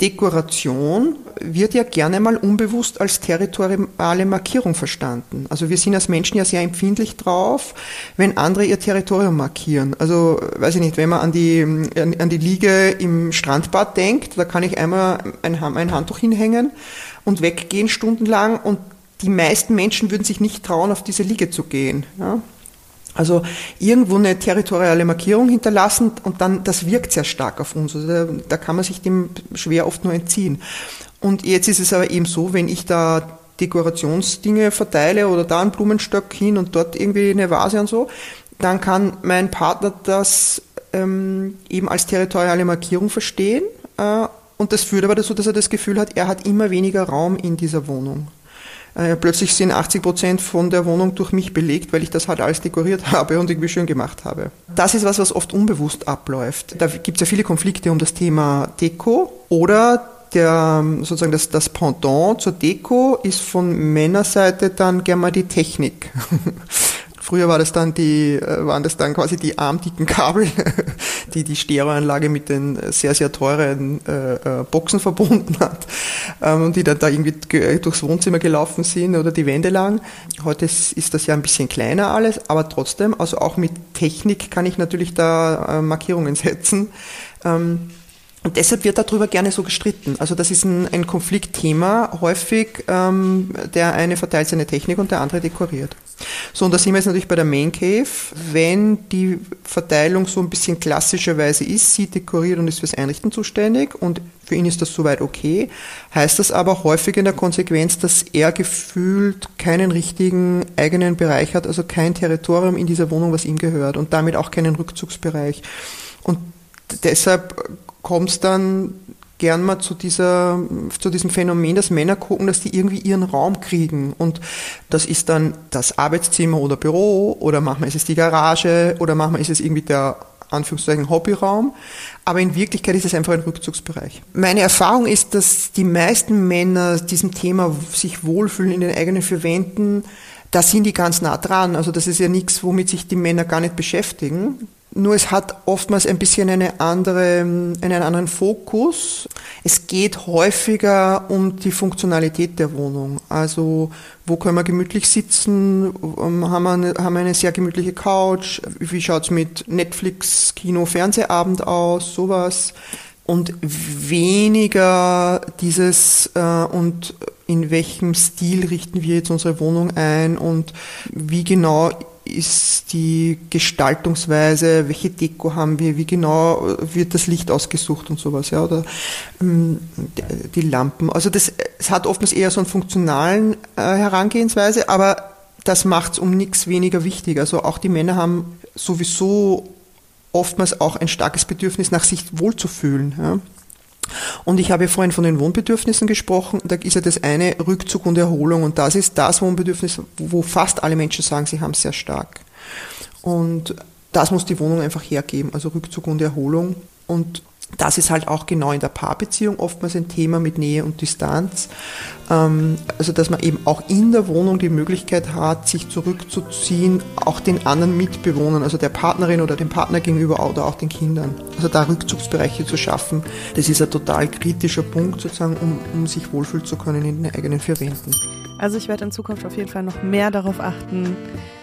Dekoration wird ja gerne mal unbewusst als territoriale Markierung verstanden. Also wir sind als Menschen ja sehr empfindlich drauf, wenn andere ihr Territorium markieren. Also, weiß ich nicht, wenn man an die, an die Liege im Strandbad denkt, da kann ich einmal ein, ein Handtuch hinhängen und weggehen stundenlang und die meisten Menschen würden sich nicht trauen, auf diese Liege zu gehen, ja. Also irgendwo eine territoriale Markierung hinterlassen und dann, das wirkt sehr stark auf uns. Also da, da kann man sich dem schwer oft nur entziehen. Und jetzt ist es aber eben so, wenn ich da Dekorationsdinge verteile oder da einen Blumenstock hin und dort irgendwie eine Vase und so, dann kann mein Partner das ähm, eben als territoriale Markierung verstehen. Äh, und das führt aber dazu, dass er das Gefühl hat, er hat immer weniger Raum in dieser Wohnung. Plötzlich sind achtzig Prozent von der Wohnung durch mich belegt, weil ich das halt alles dekoriert habe und irgendwie schön gemacht habe. Das ist was, was oft unbewusst abläuft. Da gibt es ja viele Konflikte um das Thema Deko. Oder der, sozusagen das, das Pendant zur Deko ist von Männerseite dann gerne mal die Technik. Früher war das dann die, waren das dann quasi die armdicken Kabel, die die Stereoanlage mit den sehr, sehr teuren äh, Boxen verbunden hat, ähm, die dann da irgendwie durchs Wohnzimmer gelaufen sind oder die Wände lang. Heute ist, ist das ja ein bisschen kleiner alles, aber trotzdem, also auch mit Technik kann ich natürlich da äh, Markierungen setzen. Ähm, Und deshalb wird darüber gerne so gestritten. Also das ist ein, ein Konfliktthema häufig, ähm, der eine verteilt seine Technik und der andere dekoriert. So, und da sind wir jetzt natürlich bei der Man Cave. Wenn die Verteilung so ein bisschen klassischerweise ist, sie dekoriert und ist fürs Einrichten zuständig und für ihn ist das soweit okay, heißt das aber häufig in der Konsequenz, dass er gefühlt keinen richtigen eigenen Bereich hat, also kein Territorium in dieser Wohnung, was ihm gehört und damit auch keinen Rückzugsbereich. Und deshalb kommt es dann gern mal zu dieser, zu diesem Phänomen, dass Männer gucken, dass die irgendwie ihren Raum kriegen. Und das ist dann das Arbeitszimmer oder Büro oder manchmal ist es die Garage oder manchmal ist es irgendwie der, Anführungszeichen, Hobbyraum. Aber in Wirklichkeit ist es einfach ein Rückzugsbereich. Meine Erfahrung ist, dass die meisten Männer diesem Thema sich wohlfühlen in den eigenen vier Wänden. Da sind die ganz nah dran. Also das ist ja nichts, womit sich die Männer gar nicht beschäftigen. Nur es hat oftmals ein bisschen eine andere, einen anderen Fokus. Es geht häufiger um die Funktionalität der Wohnung. Also wo können wir gemütlich sitzen? Haben wir eine, haben wir eine sehr gemütliche Couch? Wie schaut's mit Netflix, Kino, Fernsehabend aus? Sowas. Und weniger dieses äh, und in welchem Stil richten wir jetzt unsere Wohnung ein und wie genau ist die Gestaltungsweise, welche Deko haben wir, wie genau wird das Licht ausgesucht und sowas, ja, oder ähm, die Lampen. Also das, es hat oftmals eher so einen funktionalen äh, Herangehensweise, aber das macht es um nichts weniger wichtig. Also auch die Männer haben sowieso oftmals auch ein starkes Bedürfnis, nach sich wohlzufühlen, ja. Und ich habe ja vorhin von den Wohnbedürfnissen gesprochen, da ist ja das eine Rückzug und Erholung und das ist das Wohnbedürfnis, wo fast alle Menschen sagen, sie haben es sehr stark. Und das muss die Wohnung einfach hergeben, also Rückzug und Erholung. Und das ist halt auch genau in der Paarbeziehung oftmals ein Thema mit Nähe und Distanz. Also dass man eben auch in der Wohnung die Möglichkeit hat, sich zurückzuziehen, auch den anderen Mitbewohnern, also der Partnerin oder dem Partner gegenüber oder auch den Kindern. Also da Rückzugsbereiche zu schaffen, das ist ein total kritischer Punkt sozusagen, um, um sich wohlfühlen zu können in den eigenen vier Wänden. Also ich werde in Zukunft auf jeden Fall noch mehr darauf achten,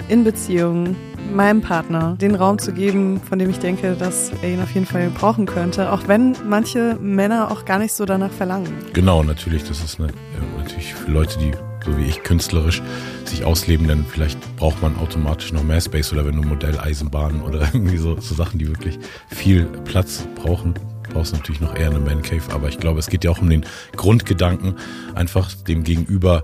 in Beziehungen meinem Partner den Raum zu geben, von dem ich denke, dass er ihn auf jeden Fall brauchen könnte, auch wenn manche Männer auch gar nicht so danach verlangen. Genau, natürlich, das ist eine, natürlich für Leute, die so wie ich künstlerisch sich ausleben, dann vielleicht braucht man automatisch noch mehr Space oder wenn du Modelleisenbahnen oder irgendwie so, so Sachen, die wirklich viel Platz brauchen, brauchst du natürlich noch eher eine Man Cave, aber ich glaube, es geht ja auch um den Grundgedanken, einfach dem Gegenüber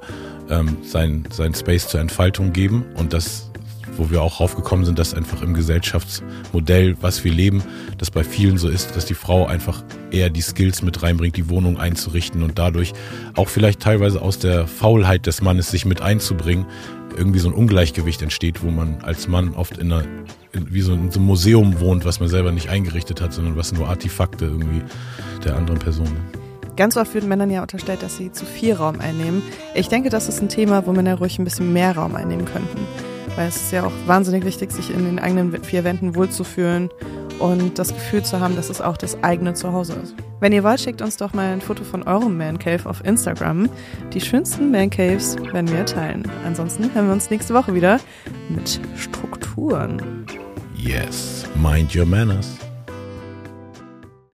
ähm, sein, sein Space zur Entfaltung geben. Und das, wo wir auch raufgekommen sind, dass einfach im Gesellschaftsmodell, was wir leben, das bei vielen so ist, dass die Frau einfach eher die Skills mit reinbringt, die Wohnung einzurichten und dadurch auch vielleicht teilweise aus der Faulheit des Mannes sich mit einzubringen, irgendwie so ein Ungleichgewicht entsteht, wo man als Mann oft in einer, wie so in so einem Museum wohnt, was man selber nicht eingerichtet hat, sondern was nur Artefakte irgendwie der anderen Person sind. Ganz oft wird Männern ja unterstellt, dass sie zu viel Raum einnehmen. Ich denke, das ist ein Thema, wo Männer ruhig ein bisschen mehr Raum einnehmen könnten. Weil es ist ja auch wahnsinnig wichtig, sich in den eigenen vier Wänden wohlzufühlen und das Gefühl zu haben, dass es auch das eigene Zuhause ist. Wenn ihr wollt, schickt uns doch mal ein Foto von eurem Man Cave auf Instagram. Die schönsten Man Caves werden wir teilen. Ansonsten hören wir uns nächste Woche wieder mit Strukturen. Yes, mind your manners.